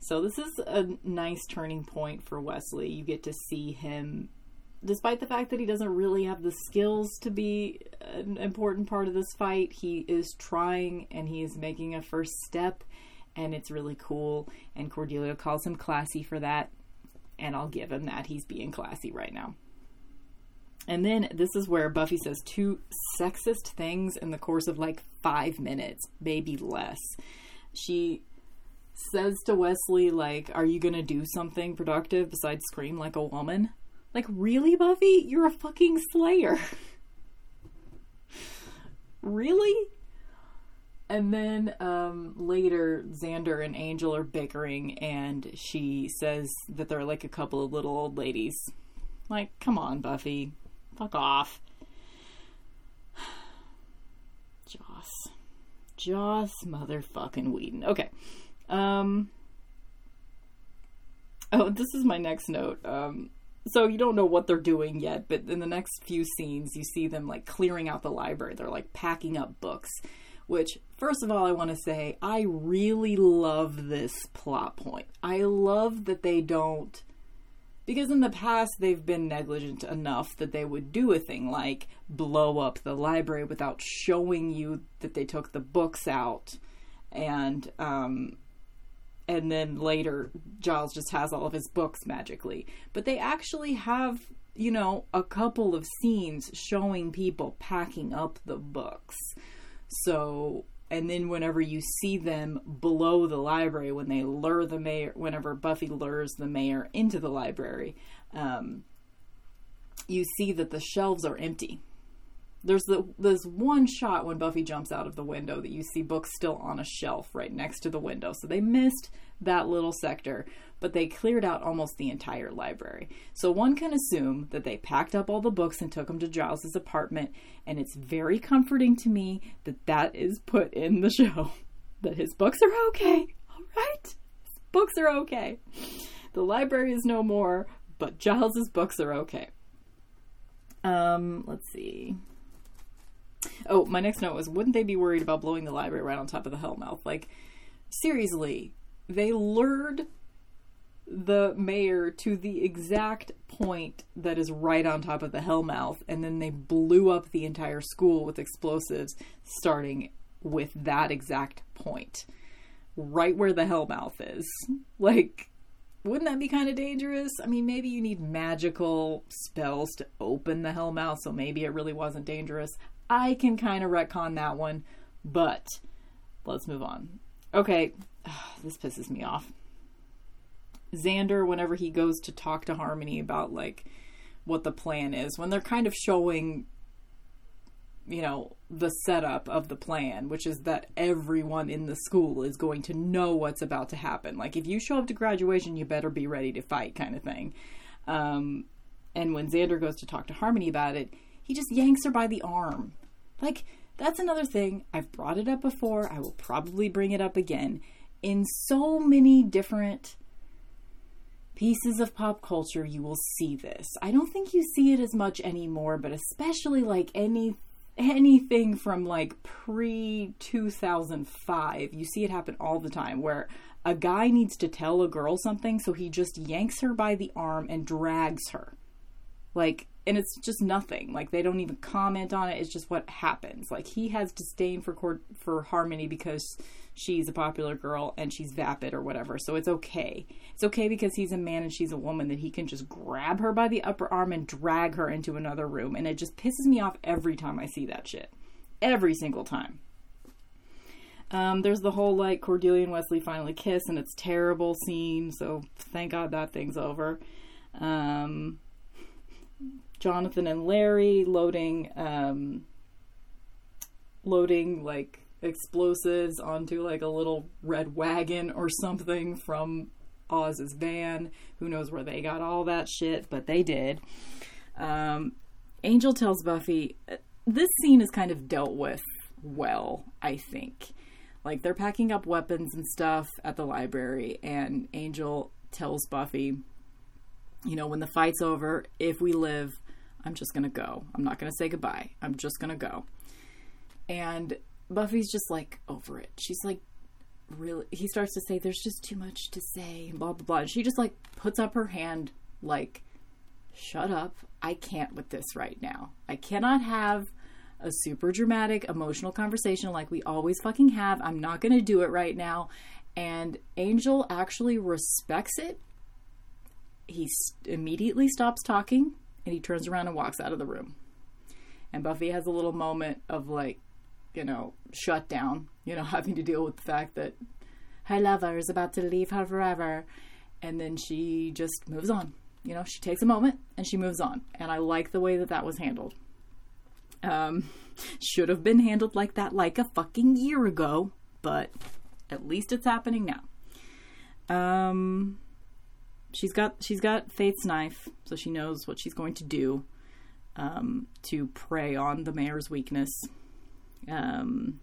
So this is a nice turning point for Wesley. You get to see him, despite the fact that he doesn't really have the skills to be an important part of this fight, he is trying and he is making a first step and it's really cool. And Cordelia calls him classy for that. And I'll give him that. He's being classy right now. And then this is where Buffy says two sexist things in the course of like five minutes, maybe less. She says to Wesley, like, are you going to do something productive besides scream like a woman? Like, really, Buffy? You're a fucking slayer. Really? And then um, later, Xander and Angel are bickering and she says that they're like a couple of little old ladies. Like, come on, Buffy. Fuck off. Joss. Joss motherfucking Whedon. Okay. Um. Oh, this is my next note. Um. So you don't know what they're doing yet, but in the next few scenes, you see them, like, clearing out the library. They're, like, packing up books. Which, first of all, I want to say, I really love this plot point. I love that they don't... Because in the past, they've been negligent enough that they would do a thing like blow up the library without showing you that they took the books out. And, um, and then later Giles just has all of his books magically. But they actually have, you know, a couple of scenes showing people packing up the books. So, and then whenever you see them below the library, when they lure the mayor, whenever Buffy lures the mayor into the library, um, you see that the shelves are empty. There's the there's one shot when Buffy jumps out of the window that you see books still on a shelf right next to the window. So they missed that little sector, but they cleared out almost the entire library. So one can assume that they packed up all the books and took them to Giles's apartment. And it's very comforting to me that that is put in the show. That his books are okay. All right? His books are okay. The library is no more, but Giles's books are okay. Um, let's see. Oh, my next note was, wouldn't they be worried about blowing the library right on top of the Hellmouth? Like, seriously, they lured the mayor to the exact point that is right on top of the Hellmouth, and then they blew up the entire school with explosives, starting with that exact point. Right where the Hellmouth is. Like, wouldn't that be kind of dangerous? I mean, maybe you need magical spells to open the Hellmouth, so maybe it really wasn't dangerous. I can kind of retcon that one, but let's move on. Okay, ugh, this pisses me off. Xander, whenever he goes to talk to Harmony about, like, what the plan is, when they're kind of showing, you know, the setup of the plan, which is that everyone in the school is going to know what's about to happen. Like, if you show up to graduation, you better be ready to fight, kind of thing. Um, and when Xander goes to talk to Harmony about it, he just yanks her by the arm. Like, that's another thing. I've brought it up before. I will probably bring it up again. In so many different pieces of pop culture, you will see this. I don't think you see it as much anymore, but especially like any anything from like pre two thousand five, you see it happen all the time where a guy needs to tell a girl something, so he just yanks her by the arm and drags her. Like, and it's just nothing. Like, they don't even comment on it. It's just what happens. Like, he has disdain for Cord- for Harmony because she's a popular girl and she's vapid or whatever. So it's okay. It's okay because he's a man and she's a woman that he can just grab her by the upper arm and drag her into another room. And it just pisses me off every time I see that shit. Every single time. Um, there's the whole, like, Cordelia and Wesley finally kiss and it's terrible scene. So thank God that thing's over. Um... Jonathan and Larry loading, um, loading like explosives onto like a little red wagon or something from Oz's van. Who knows where they got all that shit, but they did. Um, Angel tells Buffy, this scene is kind of dealt with well, I think. Like, they're packing up weapons and stuff at the library, and Angel tells Buffy, you know, when the fight's over, if we live, I'm just going to go. I'm not going to say goodbye. I'm just going to go. And Buffy's just, like, over it. She's, like, really... He starts to say, there's just too much to say, blah, blah, blah. And she just, like, puts up her hand, like, shut up. I can't with this right now. I cannot have a super dramatic, emotional conversation like we always fucking have. I'm not going to do it right now. And Angel actually respects it. He immediately stops talking. And he turns around and walks out of the room. And Buffy has a little moment of, like, you know, shut down. You know, having to deal with the fact that her lover is about to leave her forever. And then she just moves on. You know, she takes a moment and she moves on. And I like the way that that was handled. Um, should have been handled like that like a fucking year ago. But at least it's happening now. Um... She's got she's got Faith's knife, so she knows what she's going to do um, to prey on the mayor's weakness. Um,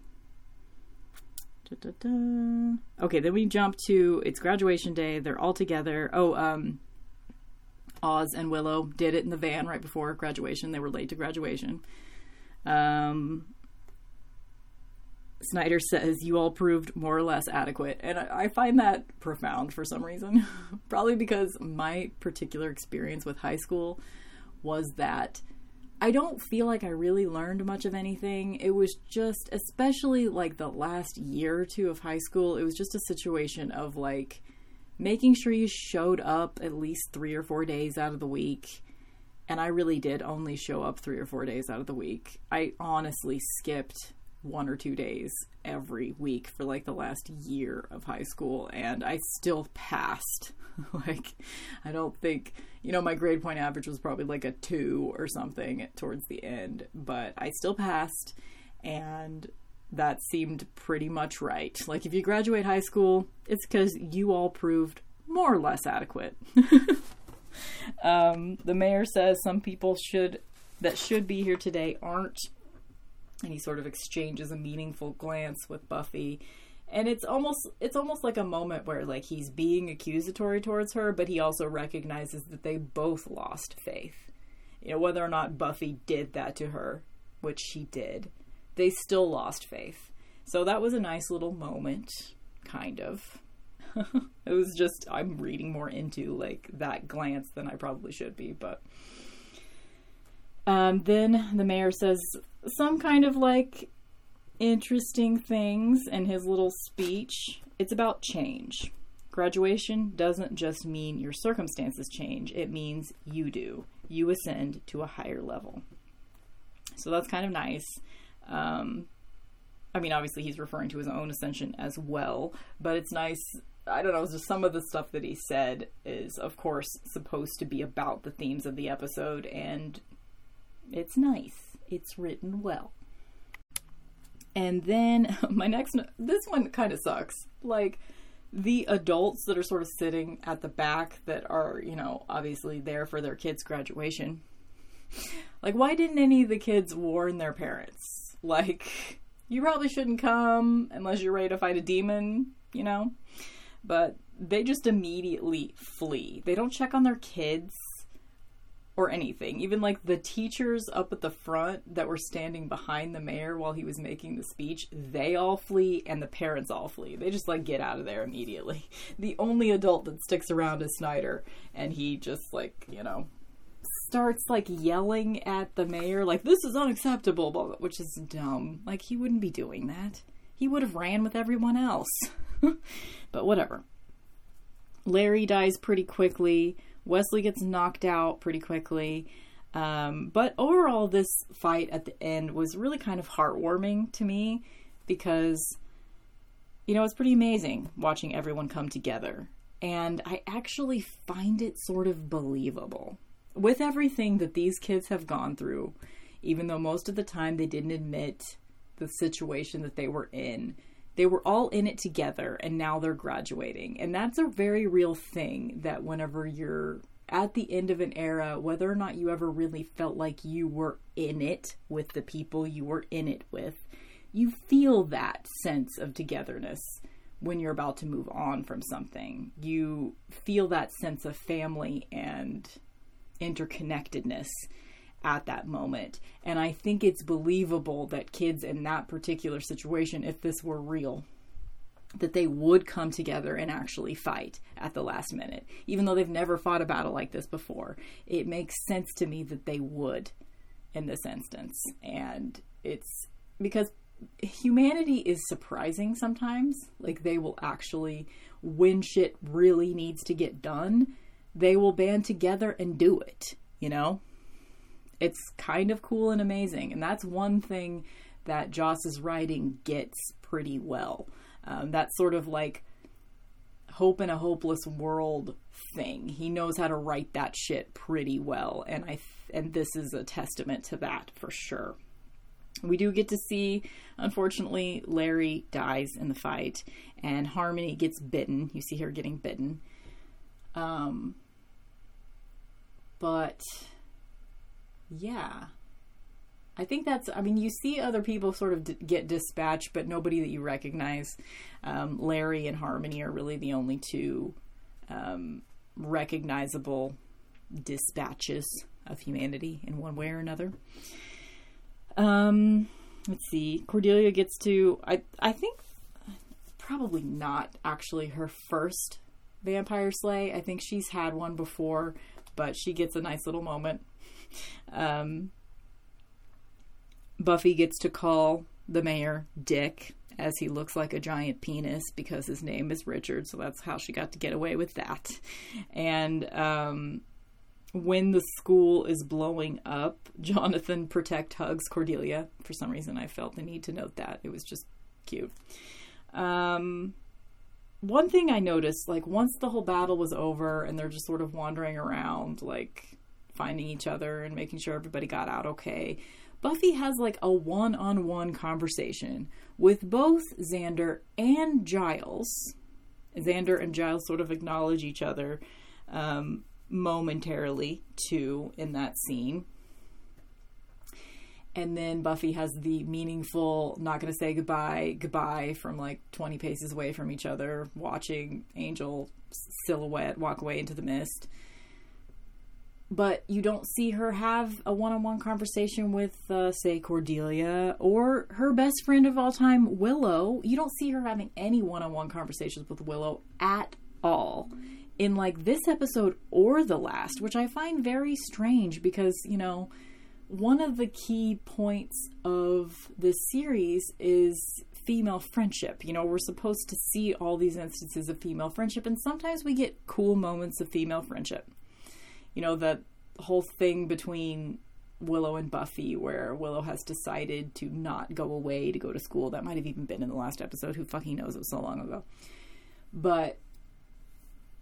da, da, da. Okay, then we jump to, it's graduation day. They're all together. Oh, um, Oz and Willow did it in the van right before graduation. They were late to graduation. Um, Snyder says, you all proved more or less adequate. And I, I find that profound for some reason. Probably because my particular experience with high school was that I don't feel like I really learned much of anything. It was just, especially like the last year or two of high school, it was just a situation of like making sure you showed up at least three or four days out of the week. And I really did only show up three or four days out of the week. I honestly skipped one or two days every week for like the last year of high school, and I still passed. Like, I don't think, you know, my grade point average was probably like a two or something towards the end, but I still passed, and that seemed pretty much right. Like, if you graduate high school, it's because you all proved more or less adequate. Um, the mayor says some people should that should be here today aren't, and he sort of exchanges a meaningful glance with Buffy. And it's almost it's almost like a moment where like he's being accusatory towards her, but he also recognizes that they both lost faith. You know, whether or not Buffy did that to her, which she did, they still lost faith. So that was a nice little moment, kind of. It was just, I'm reading more into like that glance than I probably should be, but um, then the mayor says some kind of like interesting things in his little speech. It's about change. Graduation doesn't just mean your circumstances change. It means you do. You ascend to a higher level. So that's kind of nice. Um, I mean, obviously he's referring to his own ascension as well, but it's nice. I don't know, just some of the stuff that he said is, of course, supposed to be about the themes of the episode, and it's nice. It's written well. And then my next, this one kind of sucks. Like, the adults that are sort of sitting at the back that are, you know, obviously there for their kids' graduation. Like, why didn't any of the kids warn their parents? Like, you probably shouldn't come unless you're ready to fight a demon, you know? But they just immediately flee. They don't check on their kids or anything. Even like the teachers up at the front that were standing behind the mayor while he was making the speech, they all flee, and the parents all flee. They just like get out of there immediately. The only adult that sticks around is Snyder, and he just like, you know, starts like yelling at the mayor like, this is unacceptable, blah, blah, which is dumb. Like, he wouldn't be doing that. He would have ran with everyone else. But whatever. Larry dies pretty quickly. Wesley gets knocked out pretty quickly. Um, but overall, this fight at the end was really kind of heartwarming to me because, you know, it's pretty amazing watching everyone come together. And I actually find it sort of believable. With everything that these kids have gone through, even though most of the time they didn't admit the situation that they were in, they were all in it together, and now they're graduating. And that's a very real thing, that whenever you're at the end of an era, whether or not you ever really felt like you were in it with the people you were in it with, you feel that sense of togetherness when you're about to move on from something. You feel that sense of family and interconnectedness at that moment. And I think it's believable that kids in that particular situation, if this were real, that they would come together and actually fight at the last minute, even though they've never fought a battle like this before. It makes sense to me that they would in this instance. And it's because humanity is surprising sometimes. Like, they will actually, when shit really needs to get done, they will band together and do it, you know? It's kind of cool and amazing. And that's one thing that Joss's writing gets pretty well. Um, that sort of like hope in a hopeless world thing. He knows how to write that shit pretty well. And I, th- and this is a testament to that for sure. We do get to see, unfortunately, Larry dies in the fight and Harmony gets bitten. You see her getting bitten. Um, but yeah, I think that's, I mean, you see other people sort of d- get dispatched, but nobody that you recognize. Um, Larry and Harmony are really the only two um, recognizable dispatches of humanity in one way or another. Um, let's see. Cordelia gets to, I, I think probably not actually her first vampire slay. I think she's had one before, but she gets a nice little moment. Um, Buffy gets to call the mayor Dick, as he looks like a giant penis because his name is Richard. So that's how she got to get away with that. And um, when the school is blowing up, Jonathan Protect hugs Cordelia. For some reason, I felt the need to note that. It was just cute. Um, one thing I noticed, like, once the whole battle was over and they're just sort of wandering around, like, finding each other and making sure everybody got out okay, Buffy has, like, a one-on-one conversation with both Xander and Giles. Xander and Giles sort of acknowledge each other um, momentarily, too, in that scene. And then Buffy has the meaningful, not going to say goodbye, goodbye from, like, twenty paces away from each other, watching Angel silhouette walk away into the mist. But you don't see her have a one-on-one conversation with, uh, say, Cordelia or her best friend of all time, Willow. You don't see her having any one-on-one conversations with Willow at all in, like, this episode or the last, which I find very strange because, you know, one of the key points of this series is female friendship. You know, we're supposed to see all these instances of female friendship, and sometimes we get cool moments of female friendship. You know, that whole thing between Willow and Buffy where Willow has decided to not go away to go to school. That might have even been in the last episode. Who fucking knows? It was so long ago. But,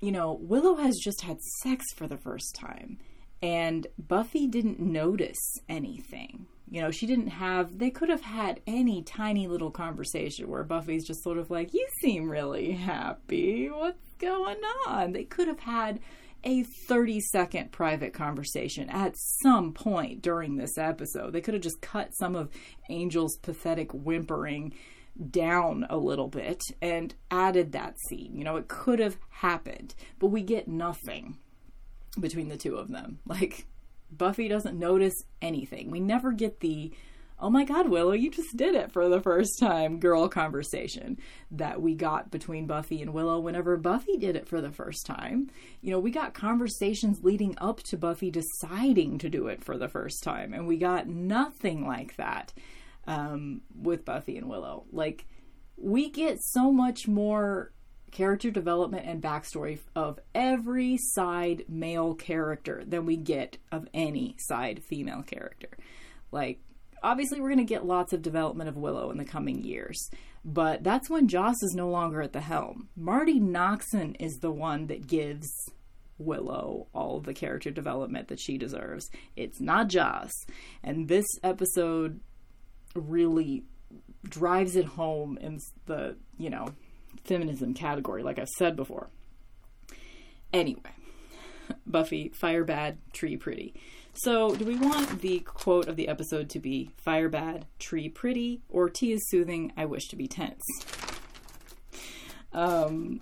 you know, Willow has just had sex for the first time. And Buffy didn't notice anything. You know, she didn't have... They could have had any tiny little conversation where Buffy's just sort of like, you seem really happy. What's going on? They could have had a thirty-second private conversation at some point during this episode. They could have just cut some of Angel's pathetic whimpering down a little bit and added that scene. You know, it could have happened, but we get nothing between the two of them. Like, Buffy doesn't notice anything. We never get the, oh my God, Willow, you just did it for the first time, girl conversation that we got between Buffy and Willow whenever Buffy did it for the first time. You know, we got conversations leading up to Buffy deciding to do it for the first time, and we got nothing like that um, with Buffy and Willow. Like, we get so much more character development and backstory of every side male character than we get of any side female character. Like, obviously, we're going to get lots of development of Willow in the coming years, but that's when Joss is no longer at the helm. Marty Noxon is the one that gives Willow all of the character development that she deserves. It's not Joss. And this episode really drives it home in the, you know, feminism category, like I've said before. Anyway, Buffy, fire bad, tree pretty. So, do we want the quote of the episode to be fire bad, tree pretty, or tea is soothing, I wish to be tense? Um,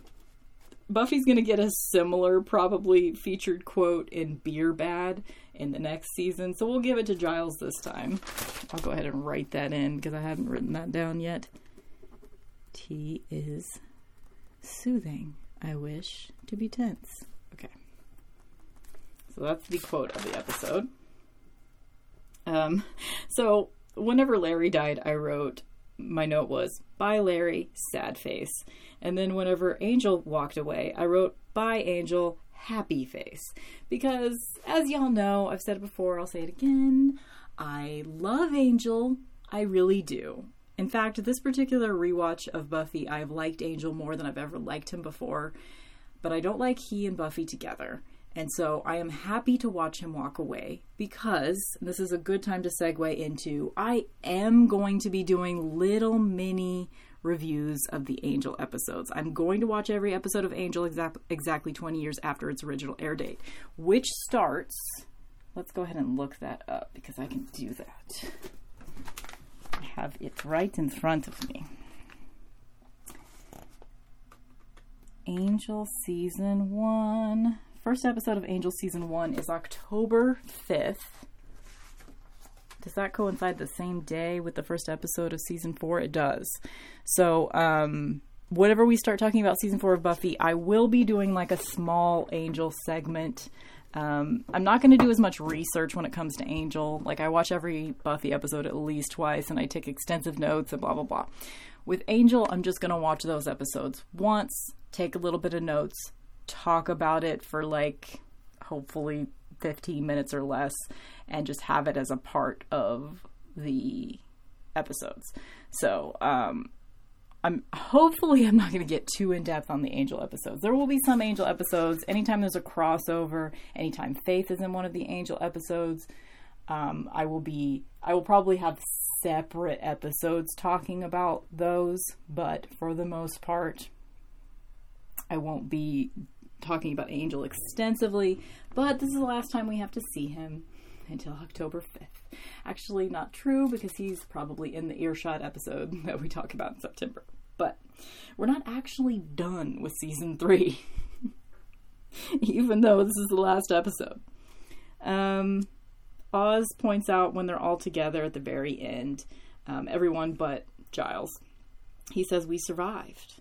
Buffy's going to get a similar, probably, featured quote in Beer Bad in the next season, so we'll give it to Giles this time. I'll go ahead and write that in because I haven't written that down yet. Tea is soothing, I wish to be tense. Okay. So that's the quote of the episode. Um, so whenever Larry died, I wrote, my note was, bye Larry, sad face. And then whenever Angel walked away, I wrote, bye Angel, happy face. Because as y'all know, I've said it before, I'll say it again, I love Angel. I really do. In fact, this particular rewatch of Buffy, I've liked Angel more than I've ever liked him before. But I don't like he and Buffy together. And so I am happy to watch him walk away because this is a good time to segue into, I am going to be doing little mini reviews of the Angel episodes. I'm going to watch every episode of Angel exact, exactly twenty years after its original air date, which starts, let's go ahead and look that up because I can do that. I have it right in front of me. Angel season one. First episode of Angel season one is October fifth. Does that coincide the same day with the first episode of season four? It does. So, um, whenever we start talking about season four of Buffy, I will be doing like a small Angel segment, Um, I'm not going to do as much research when it comes to Angel. Like, I watch every Buffy episode at least twice, and I take extensive notes and blah, blah, blah. With Angel, I'm just going to watch those episodes once, take a little bit of notes, talk about it for, like, hopefully fifteen minutes or less, and just have it as a part of the episodes. So, um... I'm hopefully I'm not going to get too in-depth on the Angel episodes. There will be some Angel episodes. Anytime there's a crossover, anytime Faith is in one of the Angel episodes, um, I will be, I will probably have separate episodes talking about those, but for the most part, I won't be talking about Angel extensively, but this is the last time we have to see him until October fifth. Actually, not true, because he's probably in the Earshot episode that we talk about in September. But we're not actually done with season three, even though this is the last episode. Um, Oz points out when they're all together at the very end, um, everyone but Giles, he says, "We survived."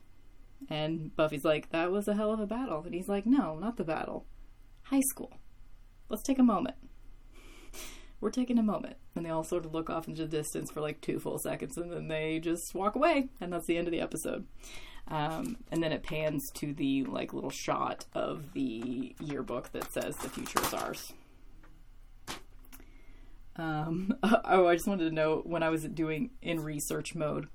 And Buffy's like, "That was a hell of a battle." And he's like, "No, not the battle. High school. Let's take a moment. We're taking a moment." And they all sort of look off into the distance for like two full seconds, and then they just walk away, and that's the end of the episode. Um, and then it pans to the like little shot of the yearbook that says "The future is ours." Um, oh, I just wanted to note, when I was doing in research mode,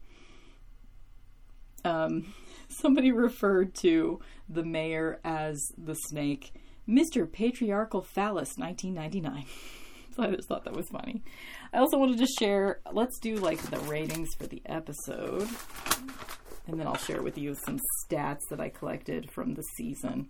um, somebody referred to the mayor as the snake, Mister Patriarchal Phallus nineteen ninety-nine. So I just thought that was funny. I also wanted to share, let's do like the ratings for the episode, and then I'll share with you some stats that I collected from the season.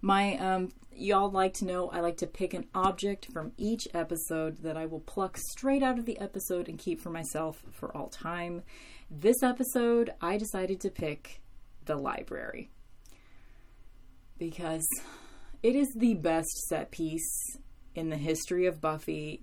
My, um, y'all like to know, I like to pick an object from each episode that I will pluck straight out of the episode and keep for myself for all time. This episode, I decided to pick the library, because it is the best set piece in the history of Buffy,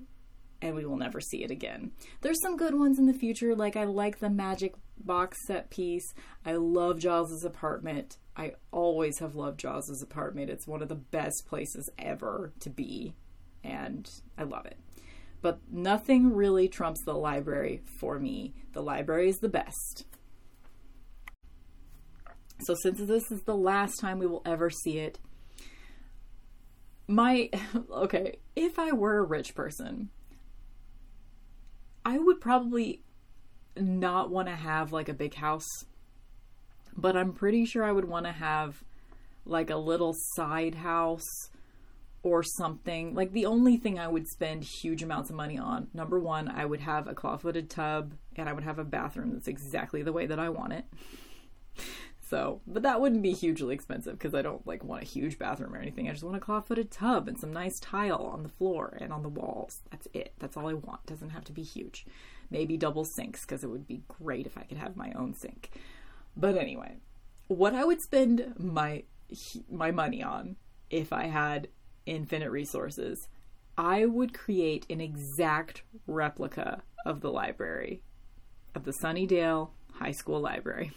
and we will never see it again. There's some good ones in the future, like I like the magic box set piece. I love Giles's apartment. I always have loved Giles's apartment. It's one of the best places ever to be, and I love it. But nothing really trumps the library for me. The library is the best. So since this is the last time we will ever see it, My, okay, if I were a rich person, I would probably not want to have like a big house, but I'm pretty sure I would want to have like a little side house or something. Like, the only thing I would spend huge amounts of money on, number one, I would have a clawfooted tub, and I would have a bathroom that's exactly the way that I want it. So, but that wouldn't be hugely expensive, because I don't like want a huge bathroom or anything. I just want a claw-footed tub and some nice tile on the floor and on the walls. That's it. That's all I want. It doesn't have to be huge. Maybe double sinks, because it would be great if I could have my own sink. But anyway, what I would spend my my money on if I had infinite resources, I would create an exact replica of the library, of the Sunnydale High School Library.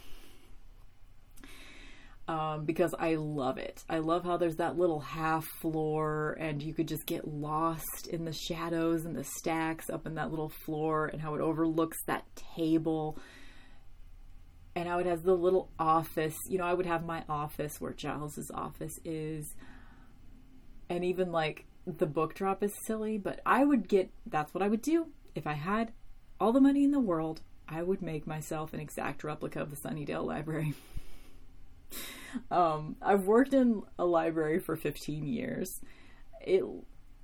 Um, because I love it. I love how there's that little half floor, and you could just get lost in the shadows and the stacks up in that little floor, and how it overlooks that table, and how it has the little office. You know, I would have my office where Giles's office is, and even like the book drop is silly, but I would get, that's what I would do. If I had all the money in the world, I would make myself an exact replica of the Sunnydale Library. Um, I've worked in a library for fifteen years. It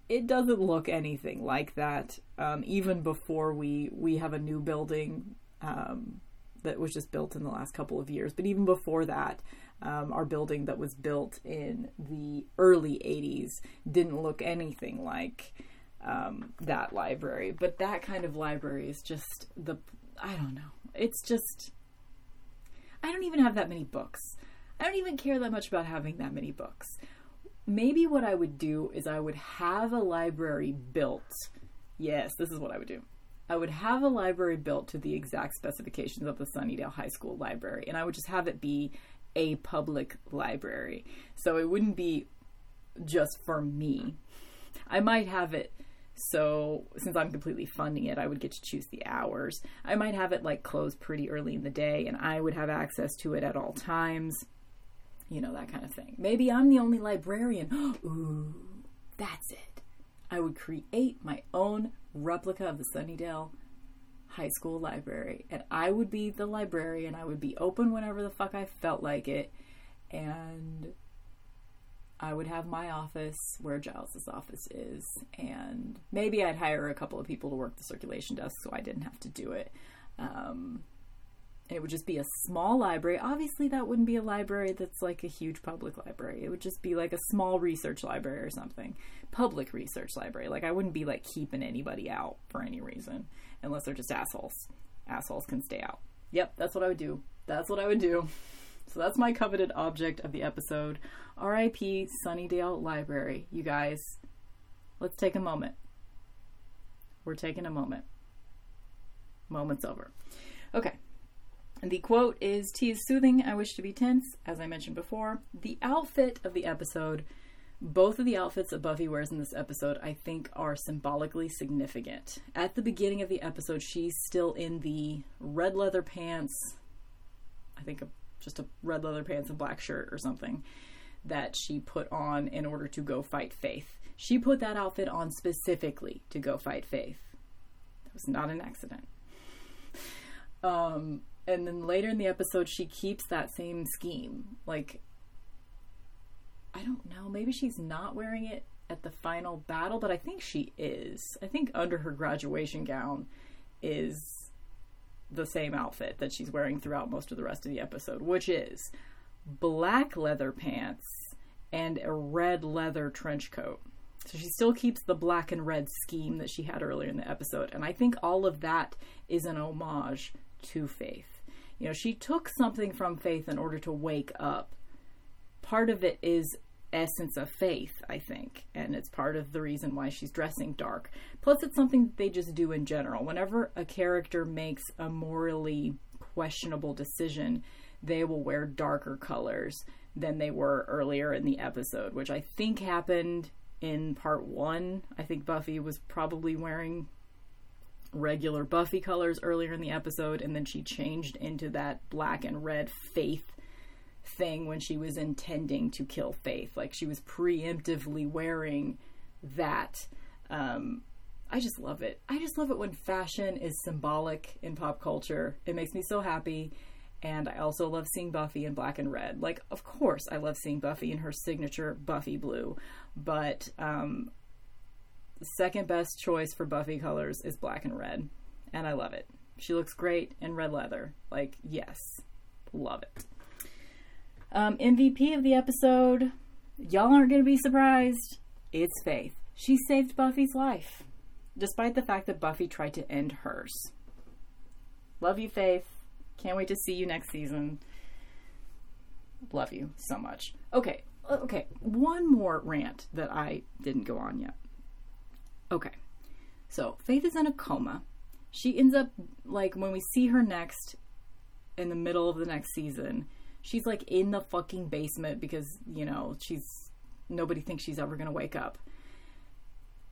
it doesn't look anything like that. Um, even before we, we have a new building um, that was just built in the last couple of years. But even before that, um, our building that was built in the early eighties didn't look anything like um, that library. But that kind of library is just the, I don't know. It's just, I don't even have that many books. I don't even care that much about having that many books. Maybe what I would do is I would have a library built. Yes, this is what I would do. I would have a library built to the exact specifications of the Sunnydale High School Library, and I would just have it be a public library. So it wouldn't be just for me. I might have it, so since I'm completely funding it, I would get to choose the hours. I might have it like closed pretty early in the day, and I would have access to it at all times. You know, that kind of thing. Maybe I'm the only librarian. Ooh, that's it. I would create my own replica of the Sunnydale High School library, and I would be the librarian. I would be open whenever the fuck I felt like it, and I would have my office where Giles's office is, and maybe I'd hire a couple of people to work the circulation desk so I didn't have to do it. Um, it would just be a small library. Obviously, that wouldn't be a library that's like a huge public library. It would just be like a small research library or something. Public research library. Like, I wouldn't be like keeping anybody out for any reason, unless they're just assholes. Assholes can stay out. Yep, that's what I would do. That's what I would do. So that's my coveted object of the episode. R I P Sunnydale Library. You guys, let's take a moment. We're taking a moment. Moment's over. Okay. And the quote is, "Tea is soothing. I wish to be tense." As I mentioned before, the outfit of the episode, both of the outfits that Buffy wears in this episode, I think are symbolically significant. At the beginning of the episode, she's still in the red leather pants. I think a just a red leather pants and black shirt or something that she put on in order to go fight Faith. She put that outfit on specifically to go fight Faith. That was not an accident. Um, and then later in the episode, she keeps that same scheme. Like, I don't know, maybe she's not wearing it at the final battle, but I think she is. I think under her graduation gown is the same outfit that she's wearing throughout most of the rest of the episode, which is black leather pants and a red leather trench coat. So she still keeps the black and red scheme that she had earlier in the episode. And I think all of that is an homage to Faith. You know, she took something from Faith in order to wake up. Part of it is essence of Faith, I think, and it's part of the reason why she's dressing dark. Plus, it's something that they just do in general. Whenever a character makes a morally questionable decision, they will wear darker colors than they were earlier in the episode, which I think happened in part one. I think Buffy was probably wearing regular Buffy colors earlier in the episode, and then she changed into that black and red Faith thing when she was intending to kill Faith. Like, she was preemptively wearing that. Um, I just love it. I just love it when fashion is symbolic in pop culture. It makes me so happy. And I also love seeing Buffy in black and red. Like, of course, I love seeing Buffy in her signature Buffy blue. But um, the second best choice for Buffy colors is black and red. And I love it. She looks great in red leather. Like, yes. Love it. Um, M V P of the episode, y'all aren't going to be surprised. It's Faith. She saved Buffy's life, despite the fact that Buffy tried to end hers. Love you, Faith. Can't wait to see you next season. Love you so much. Okay, okay. One more rant that I didn't go on yet. Okay, so Faith is in a coma. She ends up, like, when we see her next, in the middle of the next season, she's like in the fucking basement because, you know, she's, nobody thinks she's ever going to wake up.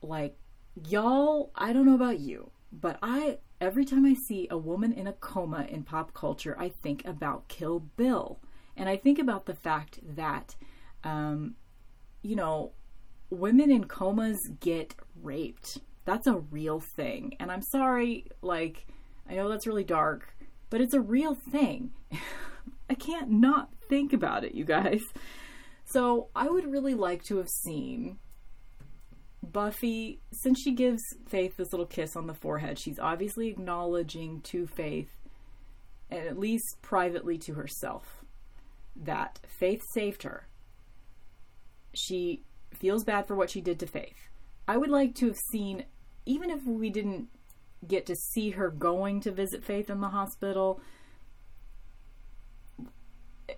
Like, y'all, I don't know about you, but I, every time I see a woman in a coma in pop culture, I think about Kill Bill. And I think about the fact that, um, you know, women in comas get raped. That's a real thing. And I'm sorry, like, I know that's really dark, but it's a real thing. I can't not think about it, you guys. So I would really like to have seen Buffy, since she gives Faith this little kiss on the forehead, she's obviously acknowledging to Faith, and at least privately to herself, that Faith saved her. She feels bad for what she did to Faith. I would like to have seen, even if we didn't get to see her going to visit Faith in the hospital,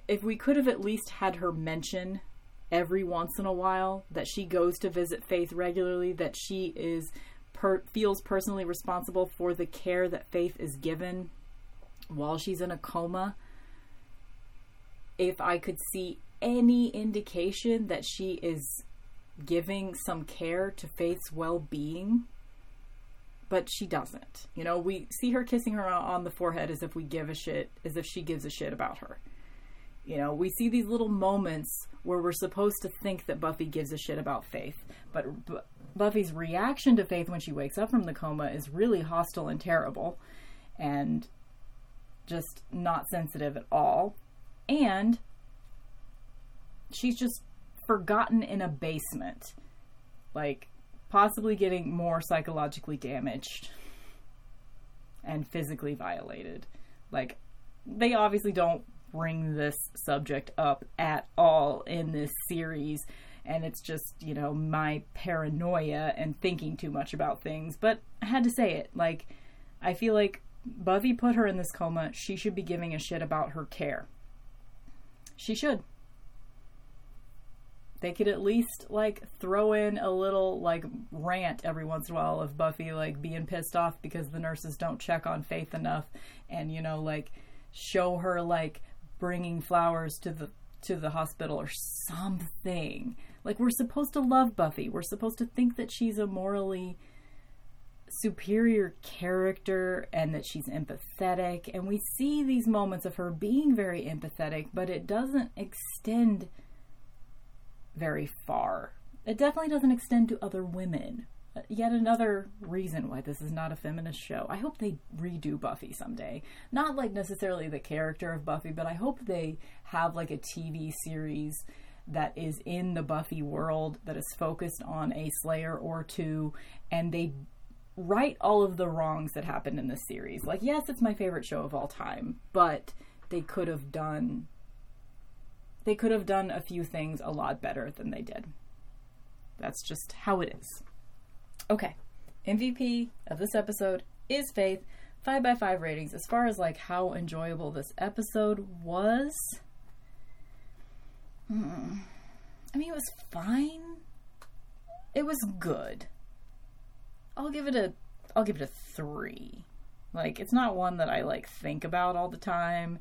if we could have at least had her mention every once in a while that she goes to visit Faith regularly, that she is per- feels personally responsible for the care that Faith is given while she's in a coma. If I could see any indication that she is giving some care to Faith's well-being, but she doesn't. You know, we see her kissing her on the forehead as if we give a shit, as if she gives a shit about her. You know, we see these little moments where we're supposed to think that Buffy gives a shit about Faith, but B- Buffy's reaction to Faith when she wakes up from the coma is really hostile and terrible and just not sensitive at all. And she's just forgotten in a basement, like possibly getting more psychologically damaged and physically violated. Like, they obviously don't bring this subject up at all in this series, and it's just, you know, my paranoia and thinking too much about things, but I had to say it. Like, I feel like Buffy put her in this coma. She should be giving a shit about her care. She should. They could at least, like, throw in a little, like, rant every once in a while of Buffy, like, being pissed off because the nurses don't check on Faith enough, and, you know, like, show her, like, bringing flowers to the to the hospital or something. Like, we're supposed to love Buffy. We're supposed to think that she's a morally superior character and that she's empathetic, and we see these moments of her being very empathetic, but it doesn't extend very far. It definitely doesn't extend to other women. Yet another reason why this is not a feminist show. I hope they redo Buffy someday. Not like necessarily the character of Buffy, but I hope they have like a T V series that is in the Buffy world that is focused on a Slayer or two, and they right all of the wrongs that happened in this series. Like, yes, it's my favorite show of all time, but they could have done they could have done a few things a lot better than they did. That's just how it is. Okay, M V P of this episode is Faith. five by five ratings as far as like how enjoyable this episode was. Mm. I mean, it was fine. It was good. I'll give it a I'll give it a three. Like, it's not one that I like think about all the time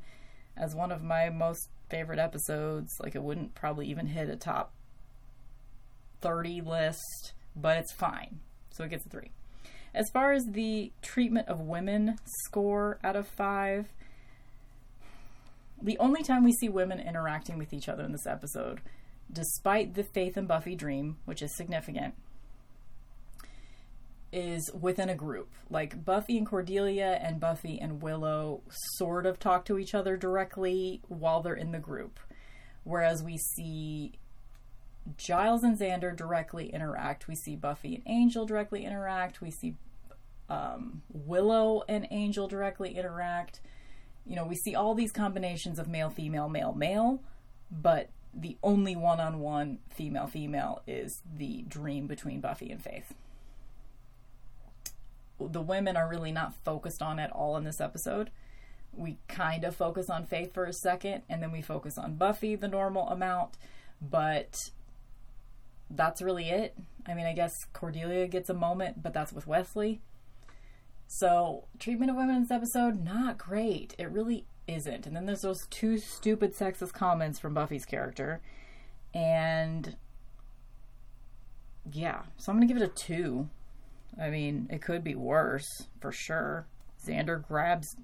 as one of my most favorite episodes. Like, it wouldn't probably even hit a top thirty list, but it's fine. So it gets a three. As far as the treatment of women score out of five, the only time we see women interacting with each other in this episode, despite the Faith and Buffy dream, which is significant, is within a group. Like, Buffy and Cordelia and Buffy and Willow sort of talk to each other directly while they're in the group, whereas we see Giles and Xander directly interact. We see Buffy and Angel directly interact. We see um, Willow and Angel directly interact. You know, we see all these combinations of male, female, male, male, but the only one-on-one female, female is the dream between Buffy and Faith. The women are really not focused on at all in this episode. We kind of focus on Faith for a second, and then we focus on Buffy the normal amount, but that's really it. I mean, I guess Cordelia gets a moment, but that's with Wesley. So, treatment of women in this episode, not great. It really isn't. And then there's those two stupid sexist comments from Buffy's character. And yeah, so I'm going to give it a two. I mean, it could be worse, for sure. Xander grabs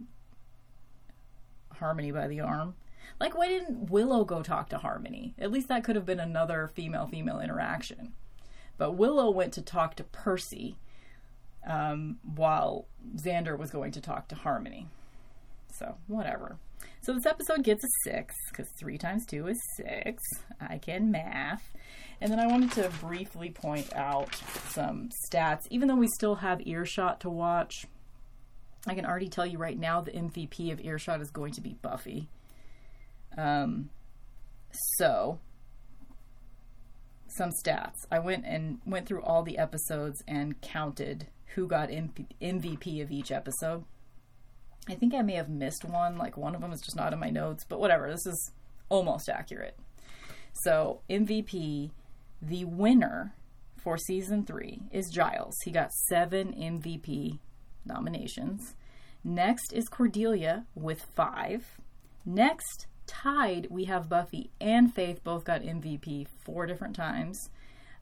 Harmony by the arm. Like, why didn't Willow go talk to Harmony? At least that could have been another female-female interaction. But Willow went to talk to Percy um, while Xander was going to talk to Harmony. So, whatever. So this episode gets a six, because three times two is six. I can math. And then I wanted to briefly point out some stats. Even though we still have Earshot to watch, I can already tell you right now the M V P of Earshot is going to be Buffy. Um, so some stats. I went and went through all the episodes and counted who got M V P of each episode. I think I may have missed one. Like, one of them is just not in my notes, but whatever. This is almost accurate. So M V P, the winner for season three is Giles. He got seven M V P nominations. Next is Cordelia with five. Next, tied, we have Buffy and Faith both got M V P four different times.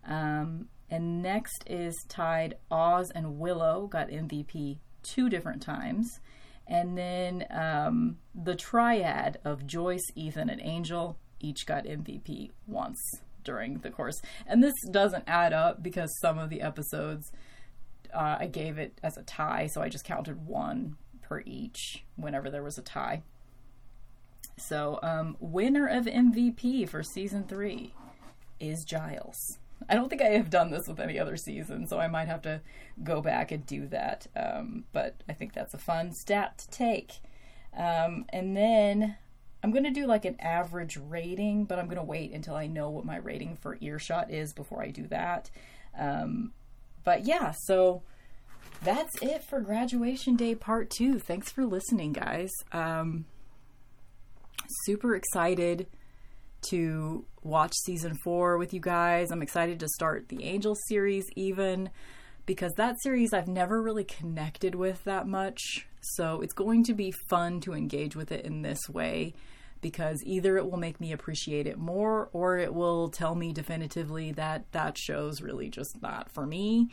Um, and next is tied Oz and Willow got M V P two different times. And then um, the triad of Joyce, Ethan, and Angel each got M V P once during the course. And this doesn't add up because some of the episodes uh, I gave it as a tie, so I just counted one per each whenever there was a tie. So um, winner of M V P for season three is Giles. I don't think I have done this with any other season, so I might have to go back and do that. Um, but I think that's a fun stat to take. Um, and then I'm going to do like an average rating, but I'm going to wait until I know what my rating for Earshot is before I do that. Um, but yeah, so that's it for Graduation Day Part two. Thanks for listening, guys. Um, super excited to watch season four with you guys. I'm excited to start the Angel series even, because that series I've never really connected with that much. So it's going to be fun to engage with it in this way, because either it will make me appreciate it more, or it will tell me definitively that that show's really just not for me.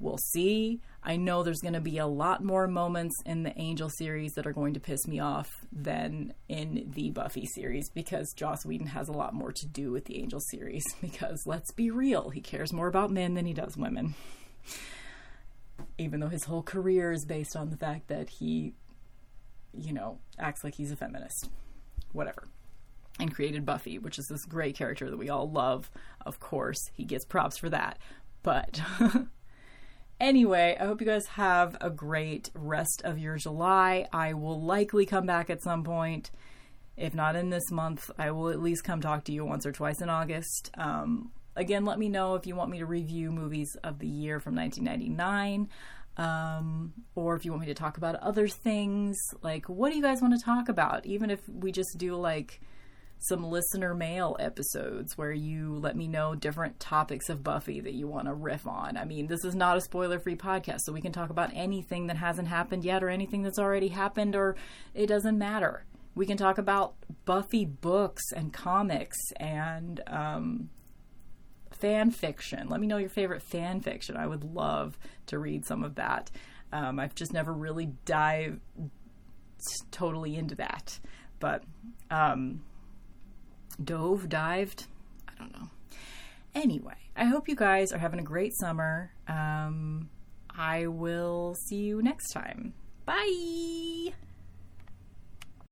We'll see. I know there's going to be a lot more moments in the Angel series that are going to piss me off than in the Buffy series, because Joss Whedon has a lot more to do with the Angel series, because let's be real, he cares more about men than he does women. Even though his whole career is based on the fact that he, you know, acts like he's a feminist. Whatever. And created Buffy, which is this great character that we all love. Of course, he gets props for that. But... Anyway, I hope you guys have a great rest of your July. I will likely come back at some point. If not in this month, I will at least come talk to you once or twice in August. Um, again, let me know if you want me to review movies of the year from nineteen ninety-nine, um, or if you want me to talk about other things. Like, what do you guys want to talk about? Even if we just do, like, some listener mail episodes where you let me know different topics of Buffy that you want to riff on. I mean, this is not a spoiler-free podcast, so we can talk about anything that hasn't happened yet or anything that's already happened, or it doesn't matter. We can talk about Buffy books and comics and um, fan fiction. Let me know your favorite fan fiction. I would love to read some of that. Um, I've just never really dived totally into that. But... Um, Dove, dived, I don't know. Anyway, I hope you guys are having a great summer. Um, I will see you next time. Bye!